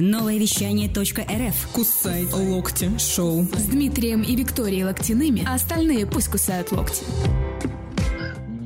Новое вещание.рф. Кусай локти шоу с Дмитрием и Викторией Локтиными, а остальные пусть кусают локти.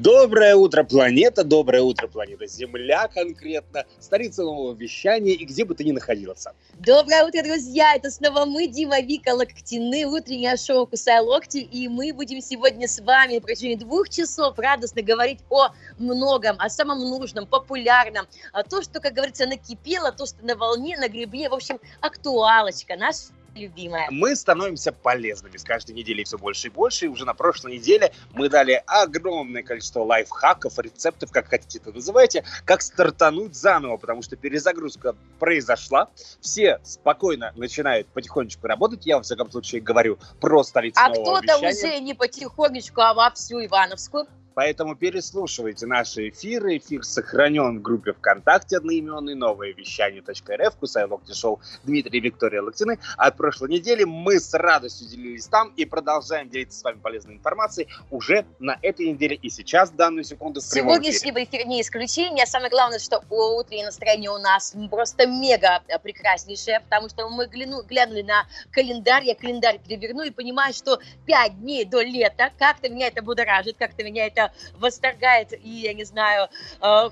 Доброе утро, планета Земля конкретно, столица нового вещания и где бы ты ни находился. Доброе утро, друзья, это снова мы, Дима, Вика, Локтины, утреннее шоу «Кусай локти», и мы будем сегодня с вами в течение 2 часов радостно говорить о многом, о самом нужном, популярном, о том, что, как говорится, накипело, то, что на волне, на гребне, в общем, актуалочка наша. Любимая. Мы становимся полезными с каждой неделей все больше и больше. И уже на прошлой неделе мы дали огромное количество лайфхаков, рецептов, как хотите это называйте, как стартануть заново, потому что перезагрузка произошла. Все спокойно начинают потихонечку работать. Я, во всяком случае, говорю про столицу нового вещания. А кто-то уже не потихонечку, а вовсю Ивановскую. Поэтому переслушивайте наши эфиры. Эфир сохранен в группе ВКонтакте одноименной «Новое вещание.рф», «Кусай локти шоу», Дмитрий и Виктория Локтины. От прошлой недели мы с радостью делились там и продолжаем делиться с вами полезной информацией уже на этой неделе и сейчас, в данную секунду. Сегодняшний эфир не исключение. Самое главное, что утреннее настроение у нас просто мега прекраснейшее, потому что мы глянули на календарь, я календарь переверну и понимаю, что 5 дней до лета, как-то меня это будоражит, как-то меня это восторгает, и, я не знаю,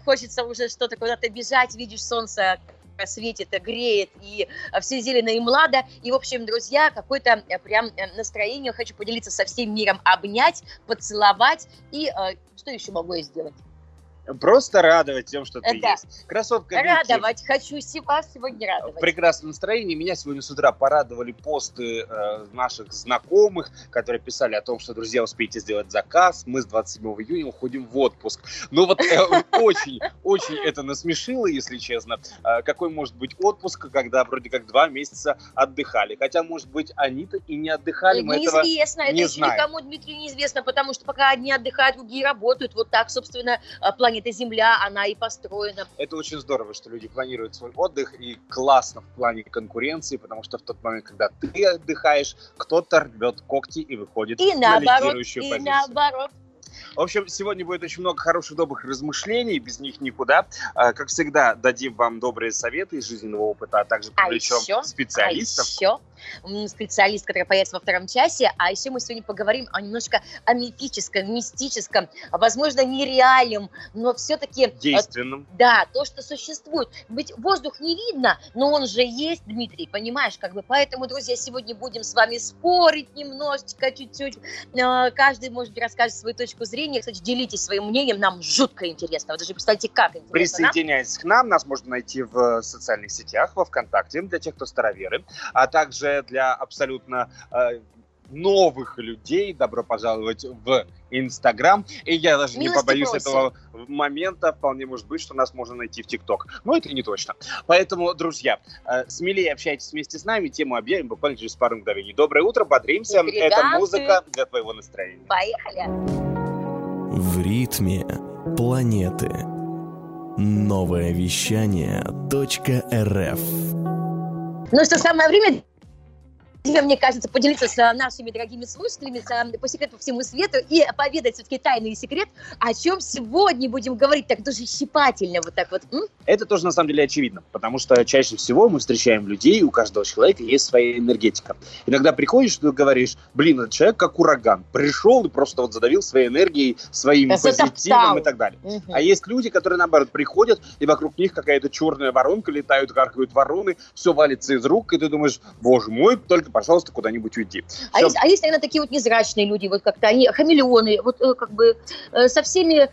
хочется уже что-то куда-то бежать, видишь, солнце светит, греет, и все зелено и младо, и, в общем, друзья, какое-то прям настроение хочу поделиться со всем миром, обнять, поцеловать, и что еще могу я сделать? Просто радовать тем, что ты есть. Красотка Вики. Радовать. Хочу вас сегодня радовать. В прекрасном настроении. Меня сегодня с утра порадовали посты наших знакомых, которые писали о том, что, друзья, успейте сделать заказ. Мы с 27 июня уходим в отпуск. Ну вот очень это насмешило, если честно. Какой может быть отпуск, когда вроде как 2 месяца отдыхали. Хотя, может быть, они-то и не отдыхали. Мы этого не знаем. Это еще никому, Дмитрию, неизвестно, потому что пока одни отдыхают, другие работают. Вот так, собственно, планета Земля, она и построена. Это очень здорово, что люди планируют свой отдых, и классно в плане конкуренции, потому что в тот момент, когда ты отдыхаешь, кто-то рвет когти и выходит на лидирующую позицию. И наоборот. В общем, сегодня будет очень много хороших, добрых размышлений, без них никуда. Как всегда, дадим вам добрые советы из жизненного опыта, а также привлечем специалистов. Специалист, который появится во 2 часе. А еще мы сегодня поговорим о немножко о мифическом, мистическом, возможно, нереальном, но все-таки... действенном. Да, то, что существует. Ведь воздух не видно, но он же есть, Дмитрий, понимаешь, как бы. Поэтому, друзья, сегодня будем с вами спорить немножечко, чуть-чуть. Каждый, может быть, расскажет свою точку зрения. Кстати, делитесь своим мнением, нам жутко интересно. Вы даже представьте, как интересно. Присоединяйтесь к нам. Нас можно найти в социальных сетях, во ВКонтакте, для тех, кто староверы, а также для абсолютно новых людей. Добро пожаловать в Инстаграм. И я даже милости не побоюсь просим. Этого момента. Вполне может быть, что нас можно найти в ТикТок. Но это не точно. Поэтому, друзья, смелее общайтесь вместе с нами. Тему объявим буквально через пару мгновений. Доброе утро, бодримся. Это музыка для твоего настроения. Поехали. В ритме планеты. Новое вещание.рф. Ну что, самое время, мне кажется, поделиться с нашими дорогими слушателями по секрету по всему свету и поведать все-таки тайный секрет, о чем сегодня будем говорить, так тоже щипательно, вот так вот. Это тоже, на самом деле, очевидно, потому что чаще всего мы встречаем людей, у каждого человека есть своя энергетика. Иногда приходишь, ты говоришь, блин, этот человек как ураган, пришел и просто вот задавил своей энергией, своим позитивом и так далее. А есть люди, которые, наоборот, приходят, и вокруг них какая-то черная воронка, летают, каркают вороны, все валится из рук, и ты думаешь, боже мой, только пожалуйста, куда-нибудь уйди. А есть, наверное, такие вот незрачные люди, вот как-то они хамелеоны, вот как бы со всеми,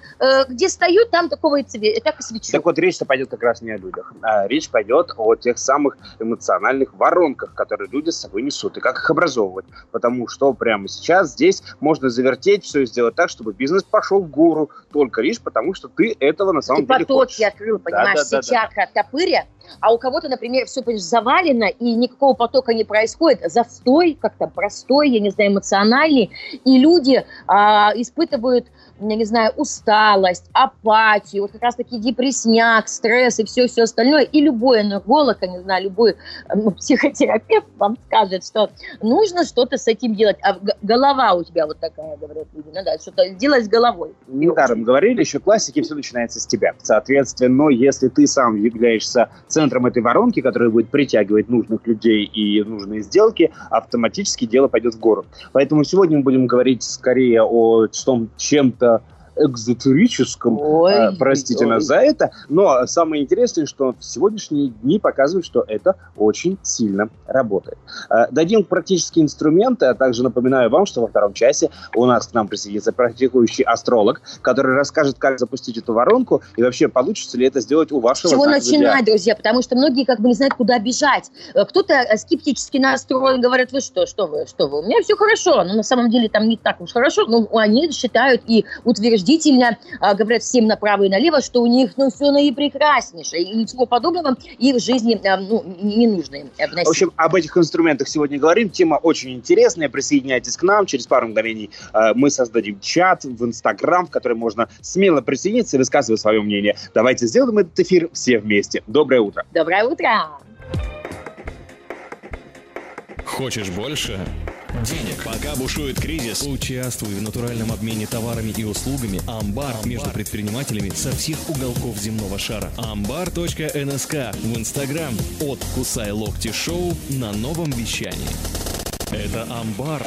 где стоят, там такого и цвета, так и свечу. Так вот, речь-то пойдет как раз не о людях, а речь пойдет о тех самых эмоциональных воронках, которые люди с собой несут, и как их образовывать. Потому что прямо сейчас здесь можно завертеть все и сделать так, чтобы бизнес пошел в гору, только лишь потому, что ты этого на самом деле хочешь. Ты потоки открыл, понимаешь, все чакры от топыря. А у кого-то, например, все завалено, и никакого потока не происходит. Застой как-то простой, я не знаю, эмоциональный. И люди испытывают, я не знаю, усталость, апатию, вот как раз-таки депрессняк, стресс и все-все остальное. И любой энерголог, я не знаю, любой психотерапевт вам скажет, что нужно что-то с этим делать. А голова у тебя вот такая, говорят люди, ну да, что-то делать с головой. Недаром говорили еще классики, все начинается с тебя. Соответственно, если ты сам являешься центром этой воронки, которая будет притягивать нужных людей и нужные сделки, автоматически дело пойдет в гору. Поэтому сегодня мы будем говорить скорее о чем-то экзотерическом, простите нас за это, но самое интересное, что сегодняшние дни показывают, что это очень сильно работает. Дадим практические инструменты, а также напоминаю вам, что во втором часе у нас к нам присоединится практикующий астролог, который расскажет, как запустить эту воронку и вообще получится ли это сделать у вашего знака. С чего начинать, друзья, потому что многие как бы не знают, куда бежать. Кто-то скептически настроен, говорит, вы что вы, у меня все хорошо, но на самом деле там не так уж хорошо, но они считают и утверждают, говорят всем направо и налево, что у них все наипрекраснейшее, и ничего подобного и в жизни не нужно им обносить. В общем, об этих инструментах сегодня говорим. Тема очень интересная. Присоединяйтесь к нам. Через пару мгновений мы создадим чат в Инстаграм, в который можно смело присоединиться и высказывать свое мнение. Давайте сделаем этот эфир все вместе. Доброе утро. Доброе утро. Хочешь больше? Денег. Пока бушует кризис, участвуй в натуральном обмене товарами и услугами «Амбар» между предпринимателями со всех уголков земного шара. Амбар.нск в Инстаграм от «Кусай локти шоу» на новом вещании. Это «Амбар».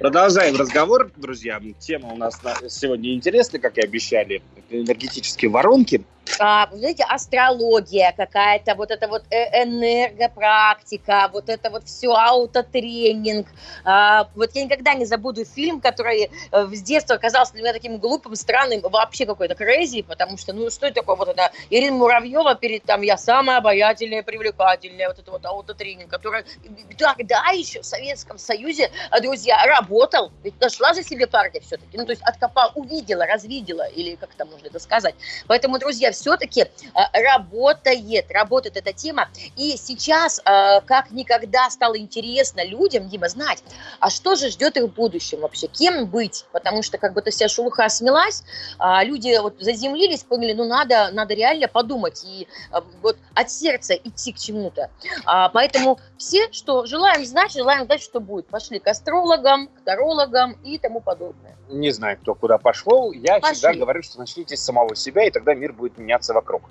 Продолжаем разговор, друзья. Тема у нас сегодня интересная, как и обещали, энергетические воронки. Вы знаете, астрология какая-то, вот это вот энергопрактика, вот это вот все, аутотренинг. Вот я никогда не забуду фильм, который с детства оказался для меня таким глупым, странным, вообще какой-то крэзи, потому что, что это такое вот это? Ирина Муравьева перед там «Я самая обаятельная, привлекательная», вот это вот аутотренинг, который тогда еще в Советском Союзе, друзья, работал, ведь нашла же себе парня все-таки, то есть откопала, увидела, развидела, или как там можно это сказать. Поэтому, друзья, все-таки работает эта тема. И сейчас, как никогда, стало интересно людям, Дима, знать, а что же ждет их в будущем вообще, кем быть, потому что как будто вся шелуха смелась, люди вот заземлились, поняли, надо реально подумать и вот от сердца идти к чему-то. Поэтому все, что желаем знать, что будет. Пошли к астрологам, к тарологам и тому подобное. Не знаю, кто куда пошел. Я всегда говорю, что начните с самого себя, и тогда мир будет меняться вокруг.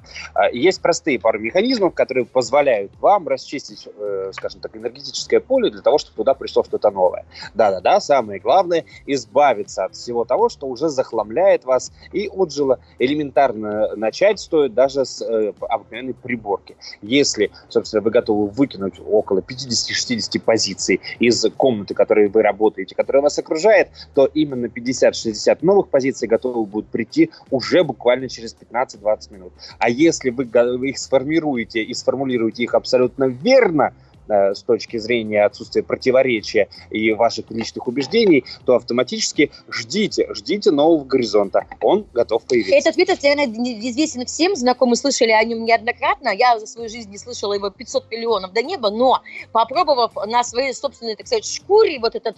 Есть простые пару механизмов, которые позволяют вам расчистить, скажем так, энергетическое поле для того, чтобы туда пришло что-то новое. Да-да-да, самое главное – избавиться от всего того, что уже захламляет вас и отжило. Элементарно начать стоит даже с обыкновенной приборки. Если, собственно, вы готовы выкинуть около 50-60 позиций из комнаты, в которой вы работаете, которая вас окружает, то именно 50-60 новых позиций готовы будут прийти уже буквально через 15-20 минут. А если вы их сформируете и сформулируете их абсолютно верно, с точки зрения отсутствия противоречия и ваших личных убеждений, то автоматически ждите нового горизонта. Он готов появиться. Этот метод, наверное, известен всем, знакомы слышали о нем неоднократно. Я за свою жизнь не слышала его 500 миллионов до неба, но попробовав на своей собственной, так сказать, шкуре вот этот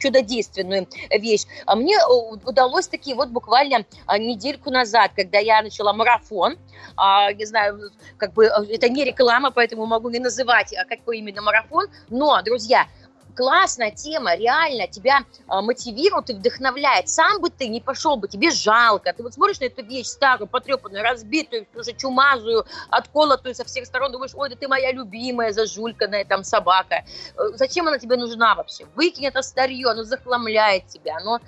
чудодейственную вещь, мне удалось таки вот буквально недельку назад, когда я начала марафон, не знаю, как бы это не реклама, поэтому могу не называть, какой именно марафон, но, друзья, классная тема, реально тебя мотивирует и вдохновляет. Сам бы ты не пошел бы, тебе жалко. Ты вот смотришь на эту вещь старую, потрепанную, разбитую, уже чумазую, отколотую со всех сторон, думаешь, ой, да ты моя любимая, зажульканная там собака. Зачем она тебе нужна вообще? Выкинь это старье, оно захламляет тебя, оно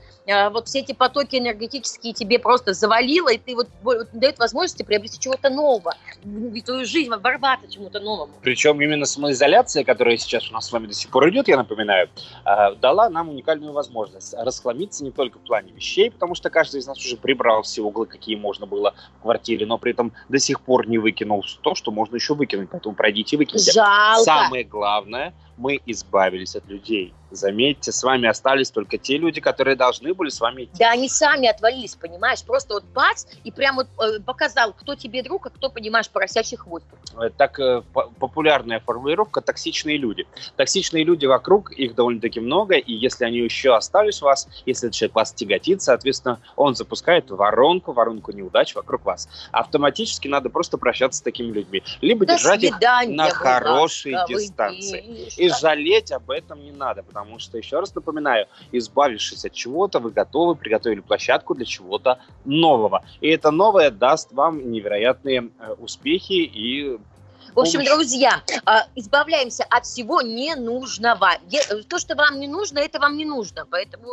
вот все эти потоки энергетические тебе просто завалило, и ты вот дает возможности приобрести чего-то нового, в твою жизнь ворваться чему-то новому. Причем именно самоизоляция, которая сейчас у нас с вами до сих пор идет, я напоминаю, дала нам уникальную возможность расхламиться не только в плане вещей, потому что каждый из нас уже прибрал все углы, какие можно было в квартире, но при этом до сих пор не выкинул то, что можно еще выкинуть, поэтому пройдите и выкиньте. Жалко. Самое главное, мы избавились от людей. Заметьте, с вами остались только те люди, которые должны были с вами идти. Да, они сами отвалились, понимаешь? Просто вот бац, и прям вот показал, кто тебе друг, а кто, понимаешь, поросячий хвост. Так популярная формулировка – токсичные люди. Токсичные люди вокруг, их довольно-таки много, и если они еще остались у вас, если этот человек вас тяготит, соответственно, он запускает воронку неудач вокруг вас. Автоматически надо просто прощаться с такими людьми. Либо держать их на хорошей дистанции. И жалеть об этом не надо, потому что, еще раз напоминаю, избавившись от чего-то, вы готовы, приготовили площадку для чего-то нового. И это новое даст вам невероятные успехи и В общем, друзья, избавляемся от всего ненужного. То, что вам не нужно, это вам не нужно. Поэтому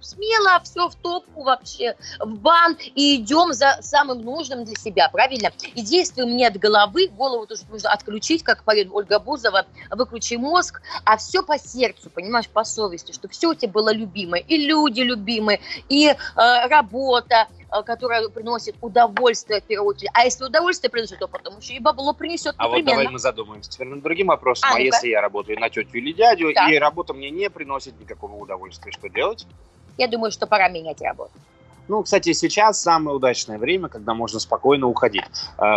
смело все в топку вообще, в бан, и идем за самым нужным для себя, правильно? И действуем не от головы, голову тоже нужно отключить, как поет Ольга Бузова, выключи мозг, а все по сердцу, понимаешь, по совести, что все у тебя было любимое, и люди любимые, и работа, которая приносит удовольствие в первую очередь. А если удовольствие приносит, то потом еще и бабло принесет. А вот давай мы задумаемся теперь над другим вопросом. А если я работаю на тетю или дядю, так, и работа мне не приносит никакого удовольствия, что делать? Я думаю, что пора менять работу. Ну, кстати, сейчас самое удачное время, когда можно спокойно уходить,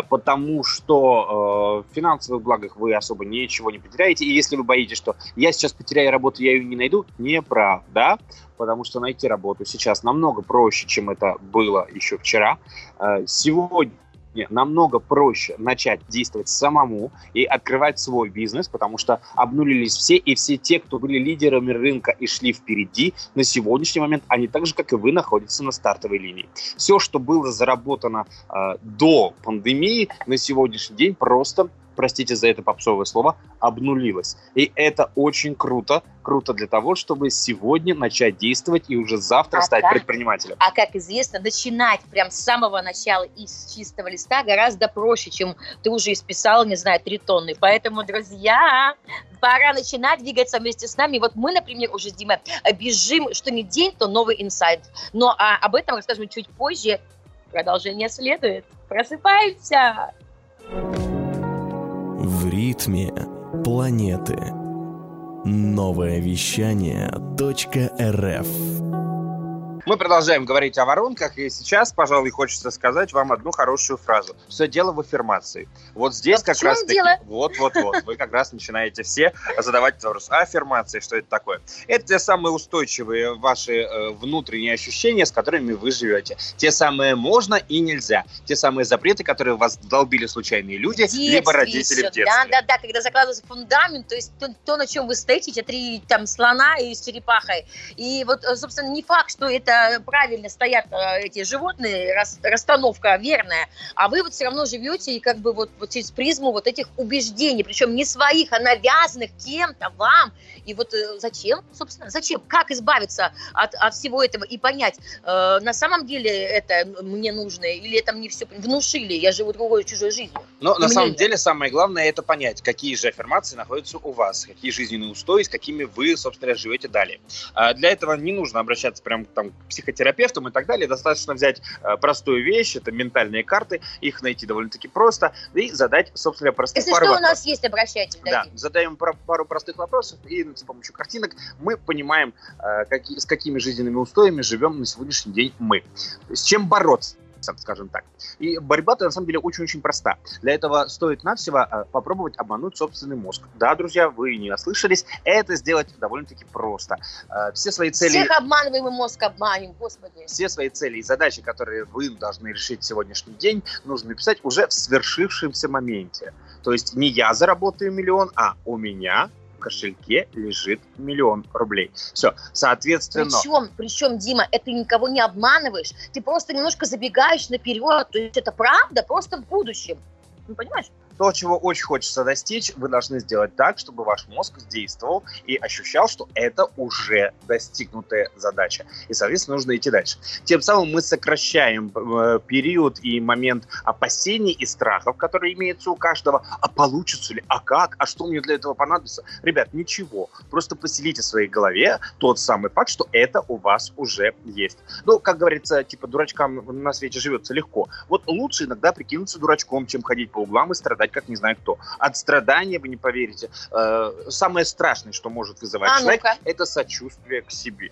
потому что в финансовых благах вы особо ничего не потеряете, и если вы боитесь, что я сейчас потеряю работу, я ее не найду, неправда, потому что найти работу сейчас намного проще, чем это было еще вчера. Сегодня намного проще начать действовать самому и открывать свой бизнес, потому что обнулились все, и все те, кто были лидерами рынка и шли впереди, на сегодняшний момент они так же, как и вы, находятся на стартовой линии. Все, что было заработано до пандемии, на сегодняшний день просто, простите за это попсовое слово, обнулилось. И это очень круто. Круто для того, чтобы сегодня начать действовать и уже завтра стать предпринимателем. А как известно, начинать прям с самого начала и с чистого листа гораздо проще, чем ты уже исписал, не знаю, 3 тонны. Поэтому, друзья, пора начинать двигаться вместе с нами. Вот мы, например, уже с Димой бежим, что не день, то новый инсайт. Но об этом расскажем чуть позже. Продолжение следует. Просыпаемся! В ритме планеты. Новое вещание .рф. Мы продолжаем говорить о воронках, и сейчас, пожалуй, хочется сказать вам одну хорошую фразу. Все дело в аффирмации. Вот здесь как раз таки... Вот. Вы как раз начинаете все задавать вопрос. Аффирмации, что это такое? Это те самые устойчивые ваши внутренние ощущения, с которыми вы живете. Те самые можно и нельзя. Те самые запреты, которые вас долбили случайные люди, либо родители еще в детстве. Да, когда закладывается фундамент, то есть то, на чем вы стоите, эти 3 там слона и с черепахой. И вот, собственно, не факт, что это правильно стоят эти животные, расстановка верная, а вы вот все равно живете и как бы вот через призму вот этих убеждений, причем не своих, а навязанных кем-то вам. И вот зачем, собственно, как избавиться от всего этого и понять, на самом деле это мне нужно или это мне все внушили, я живу другой чужой жизнью. Но на самом деле самое главное это понять, какие же аффирмации находятся у вас, какие жизненные устои, с какими вы, собственно, живете далее. Для этого не нужно обращаться прям там к психотерапевтам и так далее. Достаточно взять простую вещь, это ментальные карты, их найти довольно-таки просто и задать, собственно, простые пару вопросов. Если что, у нас есть обращатель. Да, задаем пару простых вопросов, и с помощью картинок мы понимаем, с какими жизненными устоями живем на сегодняшний день мы. С чем бороться, скажем так. И борьба-то на самом деле очень-очень проста. Для этого стоит навсего попробовать обмануть собственный мозг. Да, друзья, вы не ослышались. Это сделать довольно-таки просто. Все свои цели... Всех обманываем и мозг обманем, господи. Все свои цели и задачи, которые вы должны решить в сегодняшний день, нужно написать уже в свершившемся моменте. То есть не я заработаю миллион, а у меня... в кошельке лежит $1 000 000. Все, соответственно... Причем, Дима, это никого не обманываешь, ты просто немножко забегаешь наперед, то есть это правда просто в будущем, ну, понимаешь? То, чего очень хочется достичь, вы должны сделать так, чтобы ваш мозг действовал и ощущал, что это уже достигнутая задача. И, соответственно, нужно идти дальше. Тем самым мы сокращаем период и момент опасений и страхов, которые имеются у каждого. А получится ли? А как? А что мне для этого понадобится? Ребят, ничего. Просто поселите в своей голове тот самый факт, что это у вас уже есть. Ну, как говорится, типа дурачкам на свете живется легко. Вот лучше иногда прикинуться дурачком, чем ходить по углам и страдать как не знаю кто. От страдания, вы не поверите, самое страшное, что может вызывать человек, это сочувствие к себе.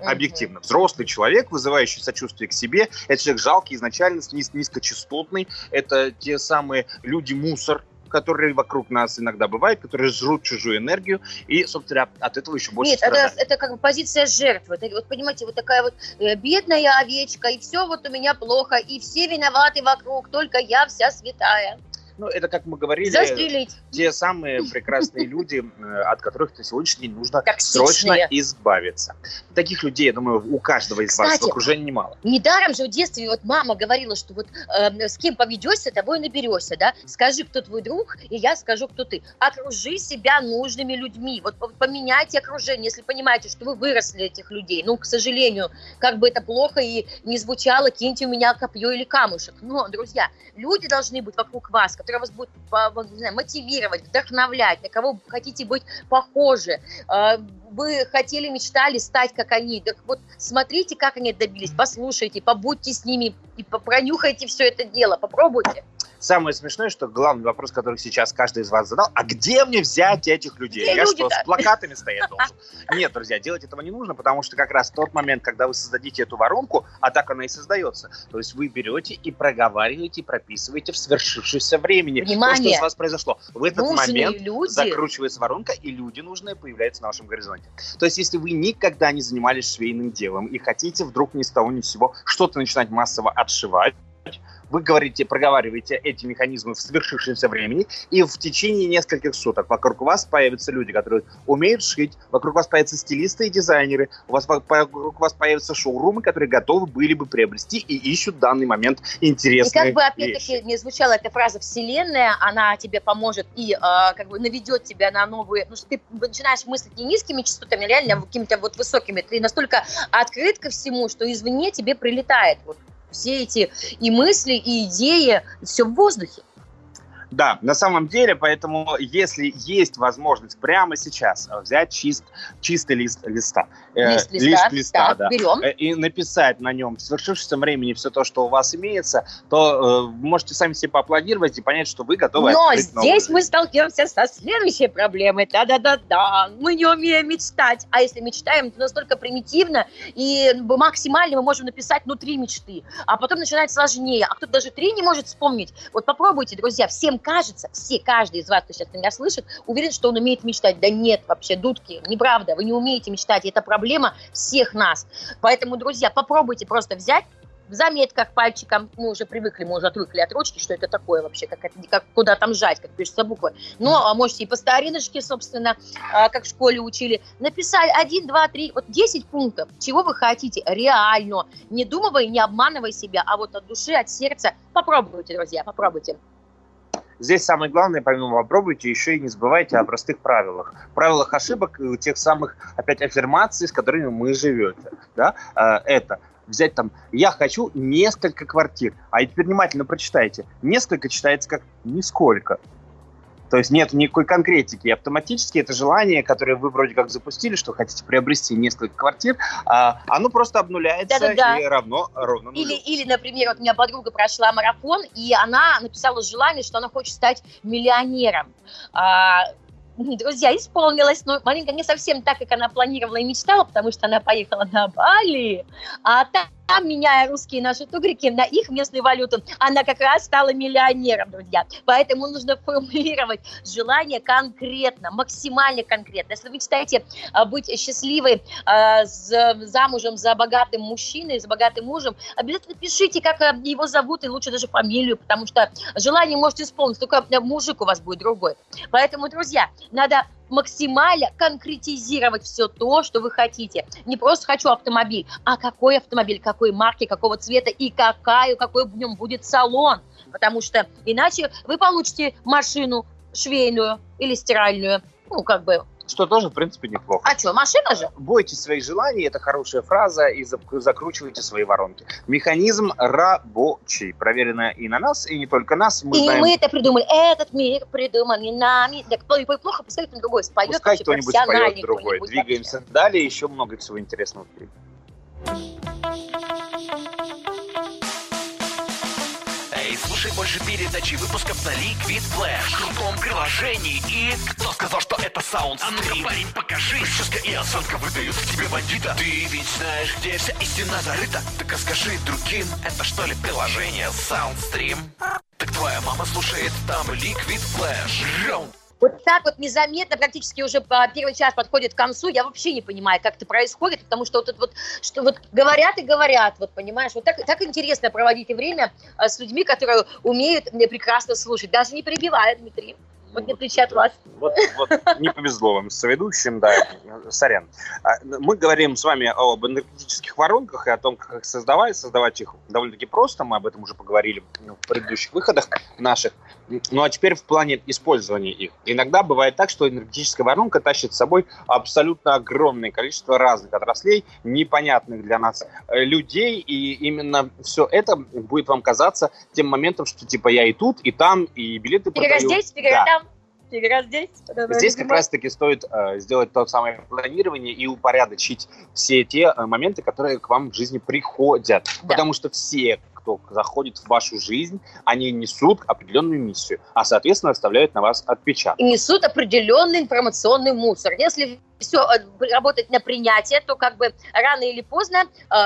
Объективно. Взрослый человек, вызывающий сочувствие к себе, это человек жалкий изначально, низкочастотный, это те самые люди-мусор, которые вокруг нас иногда бывают, которые жрут чужую энергию и, собственно, от этого еще больше страдают. Нет, это как бы позиция жертвы. Это, вот понимаете, вот такая вот бедная овечка, и все вот у меня плохо, и все виноваты вокруг, только я вся святая. Ну, это, как мы говорили, застрелить. Те самые прекрасные люди, от которых на сегодняшний день нужно срочно избавиться. Таких людей, я думаю, у каждого из вас в окружении немало. Недаром же в детстве вот мама говорила, что вот с кем поведешься, того и наберешься, да? Скажи, кто твой друг, и я скажу, кто ты. Окружи себя нужными людьми. Вот поменяйте окружение, если понимаете, что вы выросли этих людей. Ну, к сожалению, как бы это плохо и не звучало, киньте у меня копье или камушек. Но, друзья, люди должны быть вокруг вас, которые вас будут, не знаю, мотивировать, вдохновлять, на кого хотите быть похожи. Вы хотели, мечтали стать, как они. Так вот, смотрите, как они добились, послушайте, побудьте с ними, и пронюхайте все это дело, попробуйте. Самое смешное, что главный вопрос, который сейчас каждый из вас задал, а где мне взять этих людей? Где я люди, что, да? С плакатами стоять должен? Нет, друзья, делать этого не нужно, потому что как раз в тот момент, когда вы создадите эту воронку, а так она и создается. То есть вы берете и проговариваете, и прописываете в свершившемся времени. Внимание! То, что с вас произошло. В этот момент люди. Закручивается воронка, и люди нужные появляются на вашем горизонте. То есть если вы никогда не занимались швейным делом и хотите вдруг ни с того ни с сего что-то начинать массово отшивать, вы говорите, проговариваете эти механизмы в свершившемся времени, и в течение нескольких суток вокруг вас появятся люди, которые умеют шить, вокруг вас появятся стилисты и дизайнеры, вокруг вас появятся шоурумы, которые готовы были бы приобрести и ищут в данный момент интересные вещи. И как бы, опять-таки, не звучала эта фраза «Вселенная», она тебе поможет и как бы наведет тебя на новые... Ну, что ты начинаешь мыслить не низкими частотами, а реально какими-то вот высокими. Ты настолько открыт ко всему, что извне тебе прилетает вот. Все эти и мысли, и идеи, все в воздухе. Да, на самом деле, поэтому если есть возможность прямо сейчас взять чистый лист листа, да, берем. И написать на нем в свершившемся времени все то, что у вас имеется, то можете сами себе поаплодировать и понять, что вы готовы. Но здесь мы сталкиваемся со следующей проблемой. Да-да-да-да, мы не умеем мечтать. А если мечтаем, то настолько примитивно, и максимально мы можем написать, ну, 3 мечты. А потом начинается сложнее. А кто-то даже 3 не может вспомнить. Вот попробуйте, друзья, всем кажется, каждый из вас, кто сейчас меня слышит, уверен, что он умеет мечтать. Да нет, вообще, дудки, неправда, вы не умеете мечтать, и это проблема всех нас. Поэтому, друзья, попробуйте просто взять в заметках пальчиком, мы уже привыкли, мы уже отвыкли от ручки, что это такое вообще, как куда там жать, как пишется буква. Но можете и по стариночке, собственно, как в школе учили, написать 1, 2, 3, вот 10 пунктов, чего вы хотите, реально, не думая, не обманывая себя, а вот от души, от сердца, попробуйте, друзья, попробуйте. Здесь самое главное, помимо попробуйте, еще и не забывайте о простых правилах. Правилах ошибок, тех самых, опять, аффирмаций, с которыми мы живем. Да? Это взять там «я хочу несколько квартир», а теперь внимательно прочитайте. «Несколько» читается как «нисколько». То есть нет никакой конкретики. Автоматически это желание, которое вы вроде как запустили, что хотите приобрести несколько квартир, оно просто обнуляется и равно нулю. Или, например, вот у меня подруга прошла марафон, и она написала желание, что она хочет стать миллионером. Друзья, исполнилось, но маленько не совсем так, как она планировала и мечтала, потому что она поехала на Бали, а там, меняя русские наши тугрики на их местную валюту, она как раз стала миллионером, друзья. Поэтому нужно формулировать желание конкретно, максимально конкретно. Если вы мечтаете быть счастливой, замужем за богатым мужчиной, за богатым мужем, обязательно пишите, как его зовут, и лучше даже фамилию, потому что желание можете исполнить, только мужик у вас будет другой. Поэтому, друзья, надо максимально конкретизировать все то, что вы хотите. Не просто «хочу автомобиль», а какой автомобиль, какой марки, какого цвета и какой в нем будет салон. Потому что иначе вы получите машину швейную или стиральную, ну, как бы... Что тоже, в принципе, неплохо. А что, машина же? Бойтесь своих желаний, это хорошая фраза, и закручивайте свои воронки. Механизм рабочий. Проверено и на нас, и не только нас. Мы знаем... мы это придумали. Этот мир придуман не нами. Да кто нибудь плохо, пускай кто-нибудь другой споет. Пускай кто-нибудь споет другой. Двигаемся вообще. Далее, еще много всего интересного впереди. Слушай больше передачи выпусков на Liquid Flash в крутом приложении. И кто сказал, что это саундстрим? А ну-ка, парень, покажи. Прическа и осанка выдают в тебе бандита. Ты ведь знаешь, где вся истина зарыта. Так расскажи другим, это что ли приложение саундстрим? Так твоя мама слушает там Liquid Flash. Вот так вот незаметно, практически уже первый час подходит к концу, я вообще не понимаю, как это происходит, потому что вот говорят и говорят, вот понимаешь, вот так интересно проводить время с людьми, которые умеют прекрасно слушать, даже не перебивая, Дмитрий. Вот не отличие от вас. Не повезло вам с ведущим, да, сорян. Мы говорим с вами об энергетических воронках и о том, как их создавать. Создавать их довольно-таки просто, мы об этом уже поговорили в предыдущих выходах наших. Ну а теперь в плане использования их. Иногда бывает так, что энергетическая воронка тащит с собой абсолютно огромное количество разных отраслей, непонятных для нас людей, и именно все это будет вам казаться тем моментом, что типа я и тут, и там, и билеты продаю. Здесь как раз-таки стоит сделать то самое планирование и упорядочить все те моменты, которые к вам в жизни приходят. Да. Потому что все, кто заходит в вашу жизнь, они несут определенную миссию, а, соответственно, оставляют на вас отпечаток. И несут определенный информационный мусор. Если все работать на принятие, то как бы рано или поздно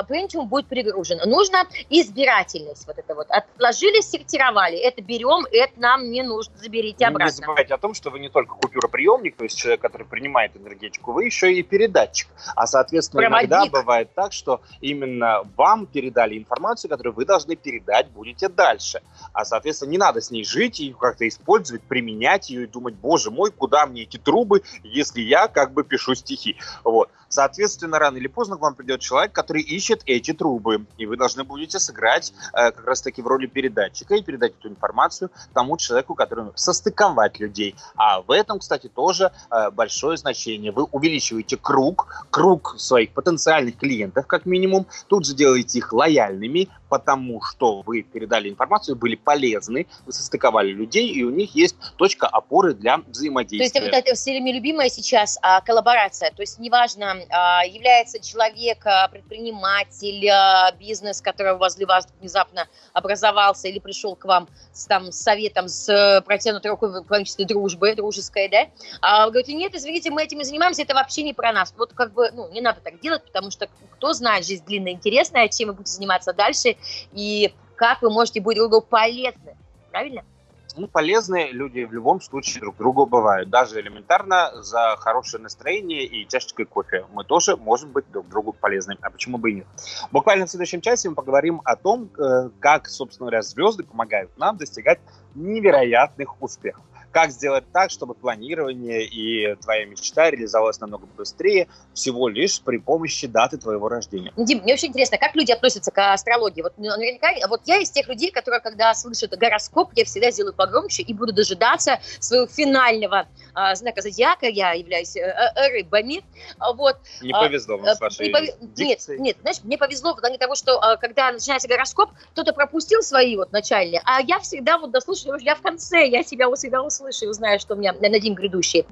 пентиум будет перегружен. Нужно избирательность. Вот это вот. Отложили, сортировали. Это берем, это нам не нужно. Заберите обратно. Не забывайте о том, что вы не только купюроприемник, то есть человек, который принимает энергетику, вы еще и передатчик. А, соответственно, проводник. Иногда бывает так, что именно вам передали информацию, которую вы должны передать будете дальше. А, соответственно, не надо с ней жить, ее как-то использовать, применять ее и думать, боже мой, куда мне эти трубы, если я как бы пишу стихи. Вот. Соответственно, рано или поздно к вам придет человек, который ищет эти трубы, и вы должны будете сыграть как раз-таки в роли передатчика и передать эту информацию тому человеку, который состыковать людей. А в этом, кстати, тоже большое значение. Вы увеличиваете круг своих потенциальных клиентов, как минимум, тут же делаете их лояльными, потому что вы передали информацию, были полезны, вы состыковали людей, и у них есть точка опоры для взаимодействия. То есть это всеми любимая сейчас коллаборация, то есть неважно, является человек, предприниматель, бизнес, который возле вас внезапно образовался или пришел к вам с советом, с протянутой рукой в количестве дружбы, дружеской, да, а вы говорите, нет, извините, мы этим не занимаемся, это вообще не про нас. Вот как бы, ну, не надо так делать, потому что кто знает, жизнь длинная, интересная, чем вы будете заниматься дальше и как вы можете быть другу полезны, правильно? Ну, полезные люди в любом случае друг другу бывают. Даже элементарно за хорошее настроение и чашечкой кофе мы тоже можем быть друг другу полезными. А почему бы и нет? Буквально в следующем часе мы поговорим о том, как, собственно говоря, звезды помогают нам достигать невероятных успехов. Как сделать так, чтобы планирование и твоя мечта реализовалась намного быстрее, всего лишь при помощи даты твоего рождения. Дим, мне очень интересно, как люди относятся к астрологии? Вот наверняка, вот я из тех людей, которые, когда слышат гороскоп, я всегда сделаю погромче и буду дожидаться своего финального знака зодиака. Я являюсь рыбами. Вот. Не повезло вам с вашей дикцией. Нет, знаешь, мне повезло в плане того, что когда начинается гороскоп, кто-то пропустил свои вот начальные, а я всегда вот дослушаю, я в конце, я себя всегда услышала. И узнаю, что у меня на день грядущий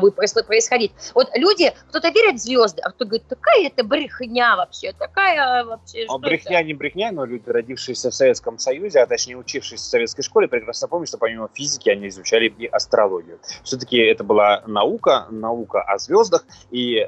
будет происходить. Вот люди, кто-то верит в звезды, а кто говорит, такая это брехня вообще, такая вообще... Брехня это? Не брехня, но люди, родившиеся в Советском Союзе, а точнее учившиеся в советской школе, прекрасно помнят, что помимо физики они изучали и астрологию. Все-таки это была наука о звездах, и...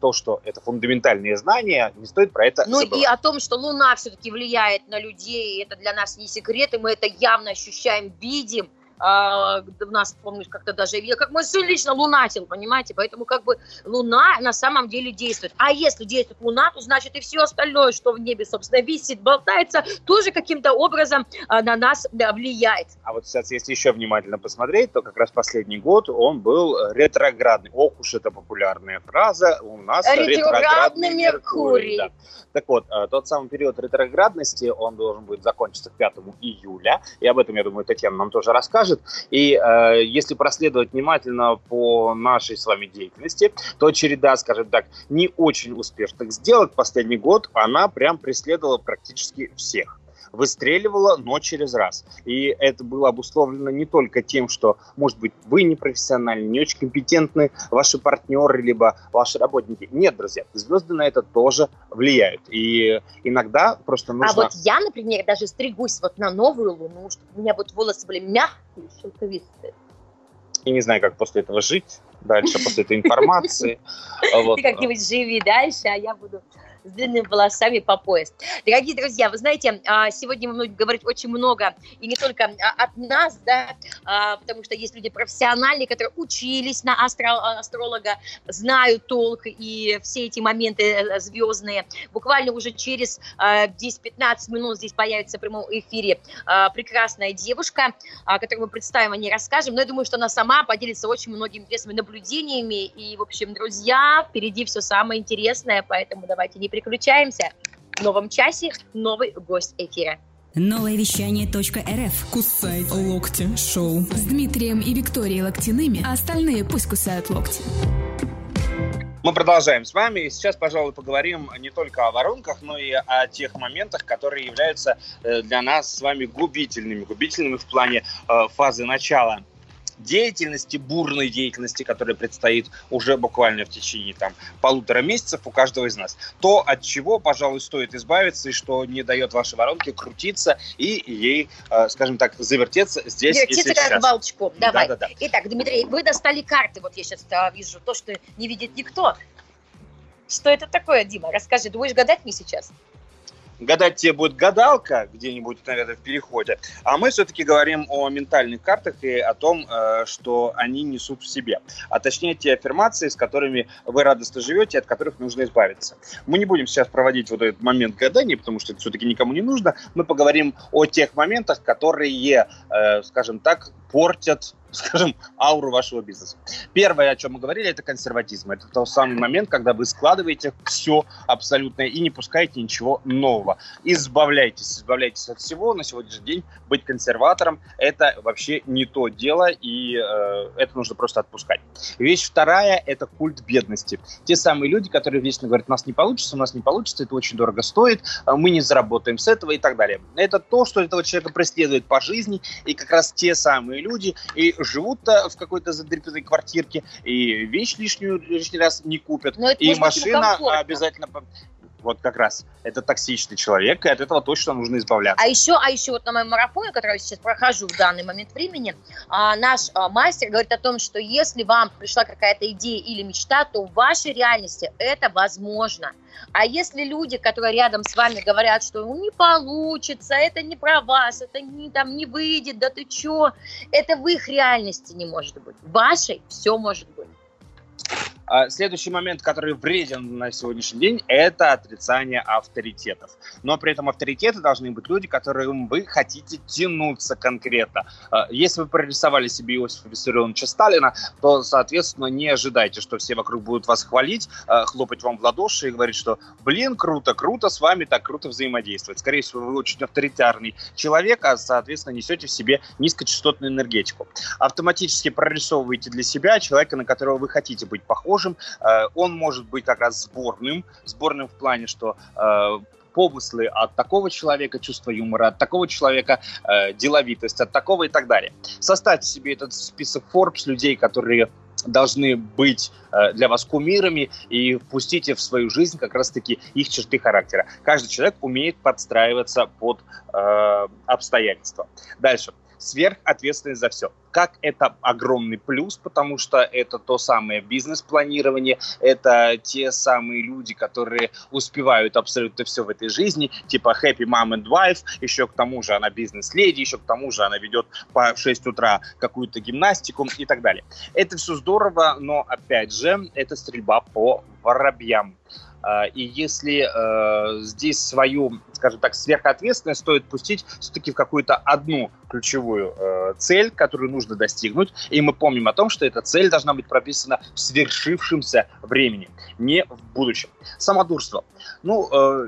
то, что это фундаментальные знания, не стоит про это забывать. Ну и о том, что Луна все-таки влияет на людей, это для нас не секрет, и мы это явно ощущаем, видим. У нас, помню, как-то даже видел, как мой сын лично лунатил, понимаете, поэтому как бы Луна на самом деле действует. А если действует Луна, то значит и все остальное, что в небе, собственно, висит, болтается, тоже каким-то образом на нас влияет. А вот сейчас, если еще внимательно посмотреть, то как раз последний год он был ретроградный. Ох уж это популярная фраза, у нас ретроградный Меркурий. Да. Так вот, тот самый период ретроградности, он должен будет закончиться 5 июля, и об этом, я думаю, Татьяна нам тоже расскажет. И если проследовать внимательно по нашей с вами деятельности, то череда, скажем так, не очень успешных сделок последний год, она прям преследовала практически всех. Выстреливала, но через раз. И это было обусловлено не только тем, что, может быть, вы не профессиональны, не очень компетентны, ваши партнеры, либо ваши работники. Нет, друзья, звезды на это тоже влияют. И иногда просто нужно... А вот я, например, даже стригусь вот на новую луну, чтобы у меня вот волосы были мягкие, шелковистые. И не знаю, как после этого жить дальше, после этой информации. Ты как-нибудь живи дальше, а я буду... с длинными волосами по пояс. Дорогие друзья, вы знаете, сегодня мы будем говорить очень много, и не только от нас, да, потому что есть люди профессиональные, которые учились на астролога, знают толк, и все эти моменты звездные. Буквально уже через 10-15 минут здесь появится в прямом эфире прекрасная девушка, которую мы представим, о ней расскажем. Но я думаю, что она сама поделится очень многими интересными наблюдениями. И, в общем, друзья, впереди все самое интересное, поэтому давайте не переключаемся. В новом часе новый гость эфира. Новое вещание.рф. Кусай локти шоу с Дмитрием и Викторией Локтиными, а остальные пусть кусают локти. Мы продолжаем с вами. Сейчас, пожалуй, поговорим не только о воронках, но и о тех моментах, которые являются для нас с вами губительными. Губительными в плане фазы начала деятельности, бурной деятельности, которая предстоит уже буквально в течение полутора месяцев у каждого из нас. То, от чего, пожалуй, стоит избавиться, и что не дает вашей воронке крутиться и ей, скажем так, завертеться здесь и сейчас. Вертеться как волчком. Давай. Да. Итак, Дмитрий, вы достали карты. Вот я сейчас вижу то, что не видит никто. Что это такое, Дима? Расскажи, ты будешь гадать мне сейчас? Гадать тебе будет гадалка где-нибудь, наверное, в переходе. А мы все-таки говорим о ментальных картах и о том, что они несут в себе. А точнее, те аффирмации, с которыми вы радостно живете, от которых нужно избавиться. Мы не будем сейчас проводить вот этот момент гадания, потому что это все-таки никому не нужно. Мы поговорим о тех моментах, которые, скажем так, портят, скажем, ауру вашего бизнеса. Первое, о чем мы говорили, это консерватизм. Это тот самый момент, когда вы складываете все абсолютное и не пускаете ничего нового. Избавляйтесь от всего. На сегодняшний день быть консерватором – это вообще не то дело, и это нужно просто отпускать. Вещь вторая – это культ бедности. Те самые люди, которые вечно говорят, у нас не получится, это очень дорого стоит, мы не заработаем с этого и так далее. Это то, что этого человека преследует по жизни, и как раз те самые люди и живут-то в какой-то задрипанной квартирке, и вещь лишний раз не купят, и машина обязательно... Вот как раз. Это токсичный человек, и от этого точно нужно избавляться. А еще вот на моем марафоне, который я сейчас прохожу в данный момент времени, наш мастер говорит о том, что если вам пришла какая-то идея или мечта, то в вашей реальности это возможно. А если люди, которые рядом с вами, говорят, что не получится, это не про вас, это не выйдет, да ты чё, это в их реальности не может быть. В вашей все может быть. Следующий момент, который вреден на сегодняшний день, это отрицание авторитетов. Но при этом авторитеты должны быть люди, к которым вы хотите тянуться конкретно. Если вы прорисовали себе Иосифа Виссарионовича Сталина, то, соответственно, не ожидайте, что все вокруг будут вас хвалить, хлопать вам в ладоши и говорить, что, блин, круто, с вами так круто взаимодействовать. Скорее всего, вы очень авторитарный человек, а, соответственно, несете в себе низкочастотную энергетику. Автоматически прорисовываете для себя человека, на которого вы хотите быть похожим. Он может быть как раз сборным в плане, что помыслы от такого человека, чувство юмора от такого человека, деловитость от такого и так далее. Составьте себе этот список Forbes людей, которые должны быть для вас кумирами, и впустите в свою жизнь как раз-таки их черты характера. Каждый человек умеет подстраиваться под обстоятельства. Дальше. Сверхответственность за все. Как это огромный плюс, потому что это то самое бизнес-планирование, это те самые люди, которые успевают абсолютно все в этой жизни, типа happy mom and wife, еще к тому же она бизнес-леди, еще к тому же она ведет по 6 утра какую-то гимнастику и так далее. Это все здорово, но опять же, это стрельба по воробьям. И если здесь свою, скажем так, сверхответственность стоит пустить все-таки в какую-то одну ключевую цель, которую нужно достигнуть. И мы помним о том, что эта цель должна быть прописана в свершившемся времени, не в будущем. Самодурство.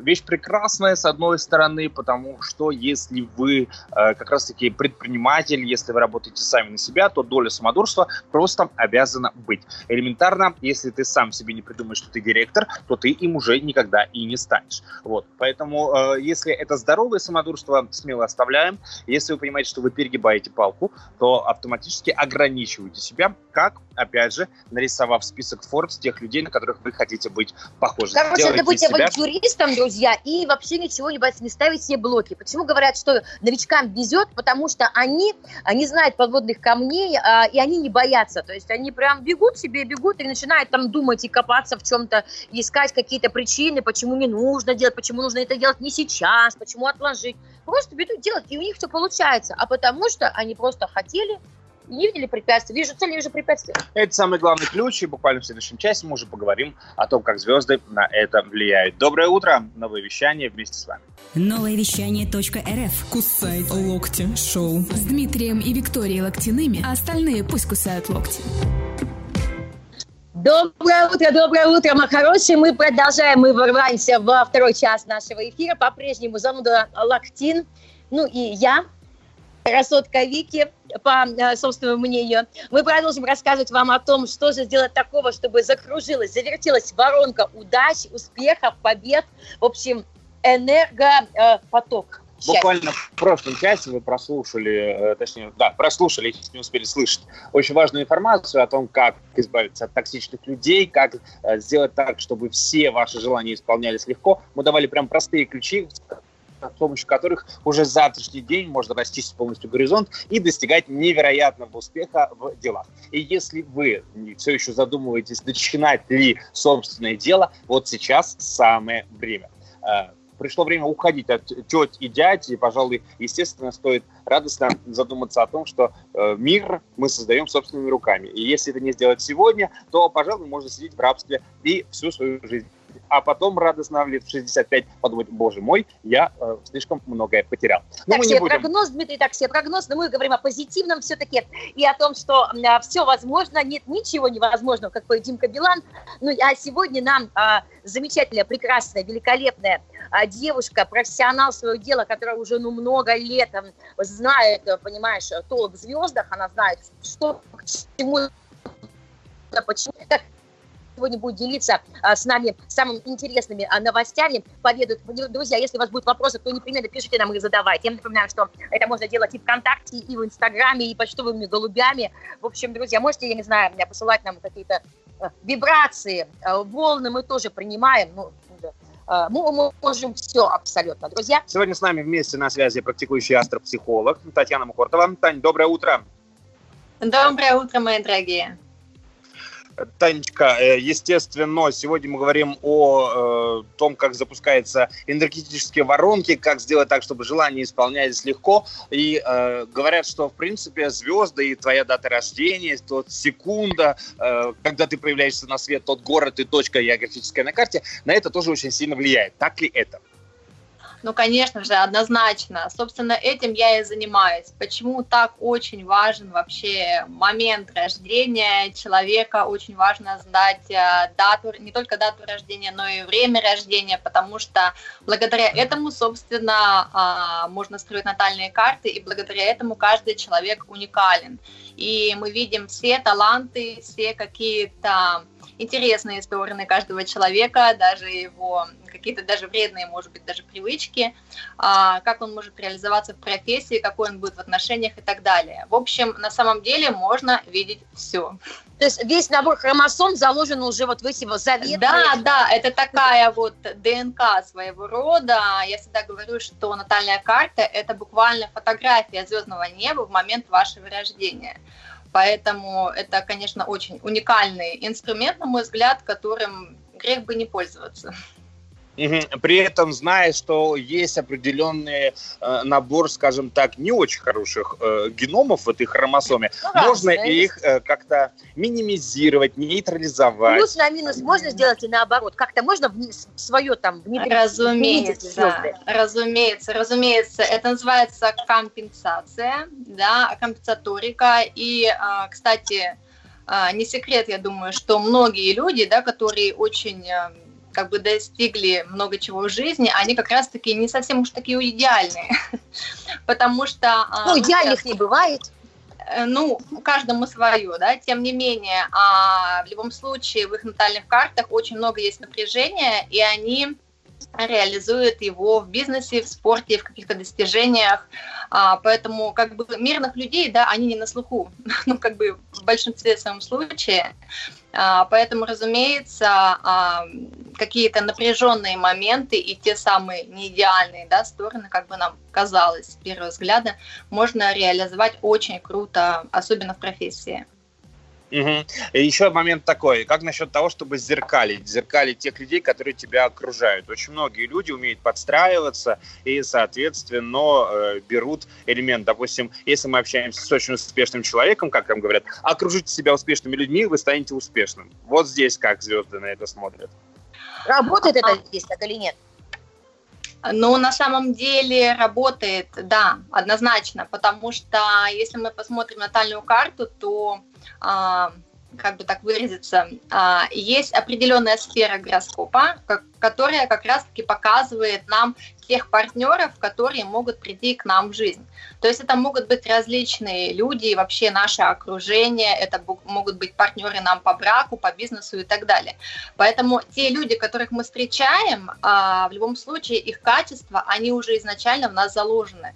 Вещь прекрасная, с одной стороны, потому что если вы как раз-таки предприниматель, если вы работаете сами на себя, то доля самодурства просто обязана быть. Элементарно, если ты сам себе не придумаешь, что ты директор, то ты им уже никогда и не станешь. Вот. Поэтому если это здоровое самодурство, смело оставляем. Если вы понимаете, что вы перегибаете палку, то автоматически ограничиваете себя, как, опять же, нарисовав список Forbes тех людей, на которых вы хотите быть похожи. Короче, делайте надо быть авантюристом, друзья, и вообще ничего не бояться, не ставить себе блоки. Почему говорят, что новичкам везет? Потому что они не знают подводных камней, и они не боятся. То есть они прям бегут себе, бегут, и начинают там думать и копаться в чем-то, искать какие-то причины, почему не нужно делать, почему нужно это делать не сейчас, почему отложить. Просто бегут делать, и у них все получается. А потому что они просто хотели, не видели препятствий, вижу цель, не вижу препятствий. Это самый главный ключ, и буквально в следующем часе мы уже поговорим о том, как звезды на это влияют. Доброе утро, новое вещание вместе с вами. Новое вещание.рф. Кусай локти шоу с Дмитрием и Викторией Локтиными, а остальные пусть кусают локти. Доброе утро, мои хорошие. Мы продолжаем, мы врываемся во второй час нашего эфира. По-прежнему зануда Локтин, ну и я, красотка Вики, по собственному мнению. Мы продолжим рассказывать вам о том, что же сделать такого, чтобы закружилась, завертелась воронка удач, успехов, побед, в общем, энергопоток. Буквально в прошлом часе вы прослушали, если не успели слышать, очень важную информацию о том, как избавиться от токсичных людей, как сделать так, чтобы все ваши желания исполнялись легко. Мы давали прям простые ключи, с помощью которых уже завтрашний день можно расчистить полностью горизонт и достигать невероятного успеха в делах. И если вы все еще задумываетесь, начинать ли собственное дело, вот сейчас самое время. Пришло время уходить от теть и дядь, и, пожалуй, естественно, стоит радостно задуматься о том, что мир мы создаем собственными руками. И если это не сделать сегодня, то, пожалуй, можно сидеть в рабстве и всю свою жизнь. А потом радостно лет в 65 подумать: боже мой, я слишком многое потерял. Так, все прогноз, Дмитрий, так, все прогноз, но мы говорим о позитивном все-таки и о том, что все возможно, нет ничего невозможного, как поет Димка Билан. Ну, а сегодня нам замечательная, прекрасная, великолепная девушка, профессионал своего дела, которая уже много лет знает, понимаешь, толк в звездах, она знает, что к чему, почему, как. Сегодня будет делиться с нами самыми интересными новостями. Поведают, друзья, если у вас будут вопросы, то непременно пишите нам и задавайте. Я напоминаю, что это можно делать и ВКонтакте, и в Инстаграме, и почтовыми голубями. В общем, друзья, можете, я не знаю, посылать нам какие-то вибрации, волны мы тоже принимаем. Ну, мы можем все абсолютно, друзья. Сегодня с нами вместе на связи практикующий астропсихолог Татьяна Мухортова. Тань, доброе утро. Доброе утро, мои дорогие. Танечка, естественно, сегодня мы говорим о том, как запускаются энергетические воронки, как сделать так, чтобы желания исполнялись легко. И говорят, что, в принципе, звезды и твоя дата рождения, тот секунда, когда ты появляешься на свет, тот город и точка географическая на карте, на это тоже очень сильно влияет. Так ли это? Ну, конечно же, однозначно. Собственно, этим я и занимаюсь. Почему так очень важен вообще момент рождения человека? Очень важно знать дату, не только дату рождения, но и время рождения, потому что благодаря этому, собственно, можно строить натальные карты, и благодаря этому каждый человек уникален. И мы видим все таланты, все какие-то интересные стороны каждого человека, даже его какие-то даже вредные, может быть, даже привычки, как он может реализоваться в профессии, какой он будет в отношениях и так далее. В общем, на самом деле можно видеть все. То есть весь набор хромосом заложен уже вот в эти вот заветные... Да, это такая вот ДНК своего рода. Я всегда говорю, что натальная карта – это буквально фотография звездного неба в момент вашего рождения. Поэтому это, конечно, очень уникальный инструмент, на мой взгляд, которым грех бы не пользоваться. При этом зная, что есть определенный набор, скажем так, не очень хороших геномов в этой хромосоме, можно их как-то минимизировать, нейтрализовать. Плюс на минус можно сделать и наоборот. Как-то можно свое там внедрить. Разумеется. Это называется компенсация, да, компенсаторика. И, кстати, не секрет, я думаю, что многие люди, да, которые очень... как бы достигли много чего в жизни, они как раз-таки не совсем уж такие идеальные. Потому что... Ну, идеальных не бывает. Ну, каждому свое, да. Тем не менее, в любом случае в их натальных картах очень много есть напряжения, и они реализует его в бизнесе, в спорте, в каких-то достижениях. Поэтому как бы мирных людей, да, они не на слуху, ну как бы в большинстве своем случае. Поэтому, разумеется, какие-то напряженные моменты и те самые неидеальные, да, стороны, как бы нам казалось с первого взгляда, можно реализовать очень круто, особенно в профессии. Угу. И еще момент такой, как насчет того, чтобы зеркалить тех людей, которые тебя окружают. Очень многие люди умеют подстраиваться и, соответственно, берут элемент. Допустим, если мы общаемся с очень успешным человеком, как там говорят, окружите себя успешными людьми, вы станете успешным. Вот здесь как звезды на это смотрят. Работает это здесь так или нет? Ну, на самом деле работает, да, однозначно, потому что если мы посмотрим натальную карту, то, как бы так выразиться, есть определенная сфера гороскопа, которая как раз-таки показывает нам тех партнеров, которые могут прийти к нам в жизнь. То есть это могут быть различные люди, вообще наше окружение, это могут быть партнеры нам по браку, по бизнесу и так далее. Поэтому те люди, которых мы встречаем, в любом случае их качества, они уже изначально в нас заложены.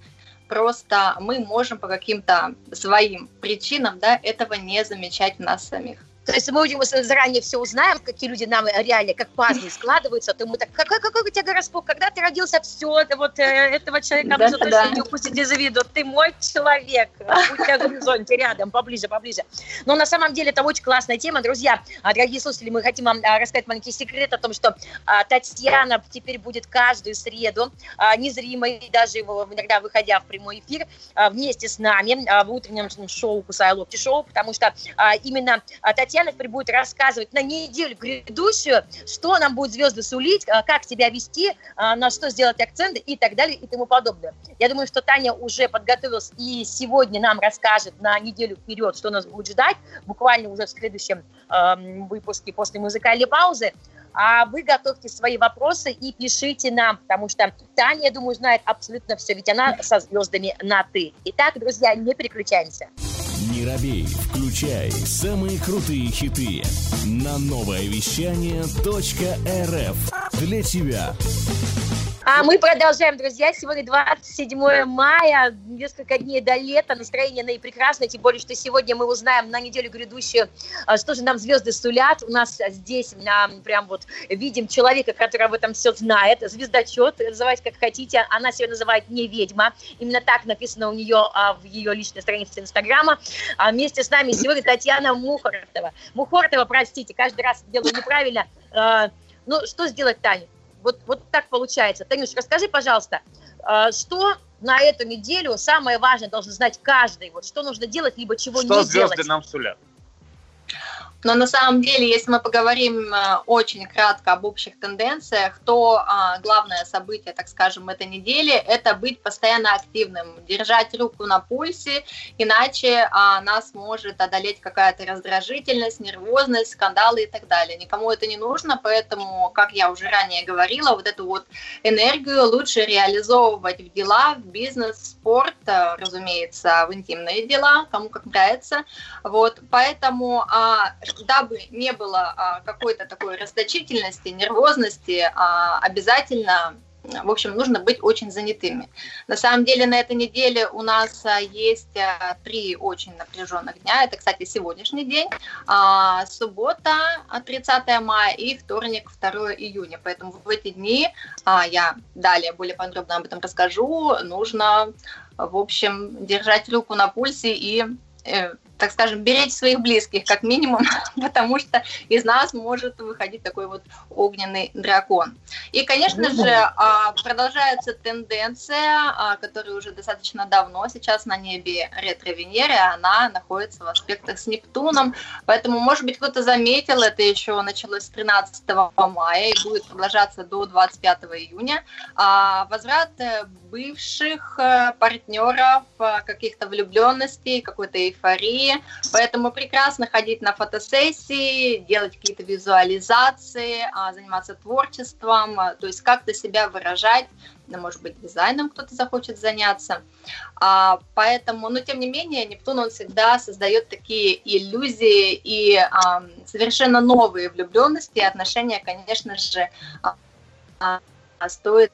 Просто мы можем по каким-то своим причинам, да, этого не замечать в нас самих. То есть мы заранее все узнаем, какие люди нам реально, как пазлы складываются, то мы так, какой у тебя гороскоп, когда ты родился, все, вот этого человека нужно точно не упустить из виду, ты мой человек, будь на горизонте, рядом, поближе, поближе. Но на самом деле это очень классная тема, друзья, дорогие слушатели, мы хотим вам рассказать маленький секрет о том, что Татьяна теперь будет каждую среду, незримой, даже иногда выходя в прямой эфир, вместе с нами в утреннем шоу «Кусай локти» шоу, потому что именно Татьяна будет рассказывать на неделю грядущую, что нам будут звезды сулить, как себя вести, на что сделать акценты и так далее и тому подобное. Я думаю, что Таня уже подготовилась и сегодня нам расскажет на неделю вперед, что нас будет ждать, буквально уже в следующем выпуске после музыкальной паузы. А вы готовьте свои вопросы и пишите нам, потому что Таня, я думаю, знает абсолютно все, ведь она со звездами на «ты». Итак, друзья, не переключаемся. Не робей, включай самые крутые хиты на новое вещание.рф для тебя. А мы продолжаем, друзья. Сегодня 27 мая, несколько дней до лета, настроение наипрекрасное, тем более, что сегодня мы узнаем на неделю грядущую, что же нам звезды сулят. У нас здесь прям вот видим человека, который об этом все знает, звездочет, называйте как хотите, она себя называет не ведьма, именно так написано у нее в ее личной странице Инстаграма. Вместе с нами сегодня Татьяна Мухортова, простите, каждый раз делаю неправильно. Ну, что сделать, Таня? Вот так получается. Танюш, расскажи, пожалуйста, что на эту неделю самое важное должен знать каждый? Вот что нужно делать, либо чего не делать? Что звезды нам сулят? Но на самом деле, если мы поговорим очень кратко об общих тенденциях, то главное событие, так скажем, этой недели – это быть постоянно активным, держать руку на пульсе, иначе нас может одолеть какая-то раздражительность, нервозность, скандалы и так далее. Никому это не нужно, поэтому, как я уже ранее говорила, вот эту вот энергию лучше реализовывать в дела, в бизнес, в спорт, разумеется, в интимные дела, кому как нравится. Вот, поэтому… Дабы не было какой-то такой расточительности, нервозности, обязательно, в общем, нужно быть очень занятыми. На самом деле на этой неделе у нас есть 3 очень напряженных дня. Это, кстати, сегодняшний день, суббота 30 мая и вторник 2 июня. Поэтому в эти дни, я далее более подробно об этом расскажу, нужно, в общем, держать руку на пульсе и… так скажем, беречь своих близких, как минимум, потому что из нас может выходить такой вот огненный дракон. И, конечно же, продолжается тенденция, которая уже достаточно давно сейчас на небе ретро-Венеры, она находится в аспектах с Нептуном, поэтому, может быть, кто-то заметил, это еще началось с 13 мая и будет продолжаться до 25 июня, возврат бывших партнеров, каких-то влюбленностей, какой-то эйфории. Поэтому прекрасно ходить на фотосессии, делать какие-то визуализации, заниматься творчеством, то есть как-то себя выражать. Может быть, дизайном кто-то захочет заняться. Поэтому, но тем не менее, Нептун, он всегда создает такие иллюзии и совершенно новые влюбленности, отношения, конечно же, стоит.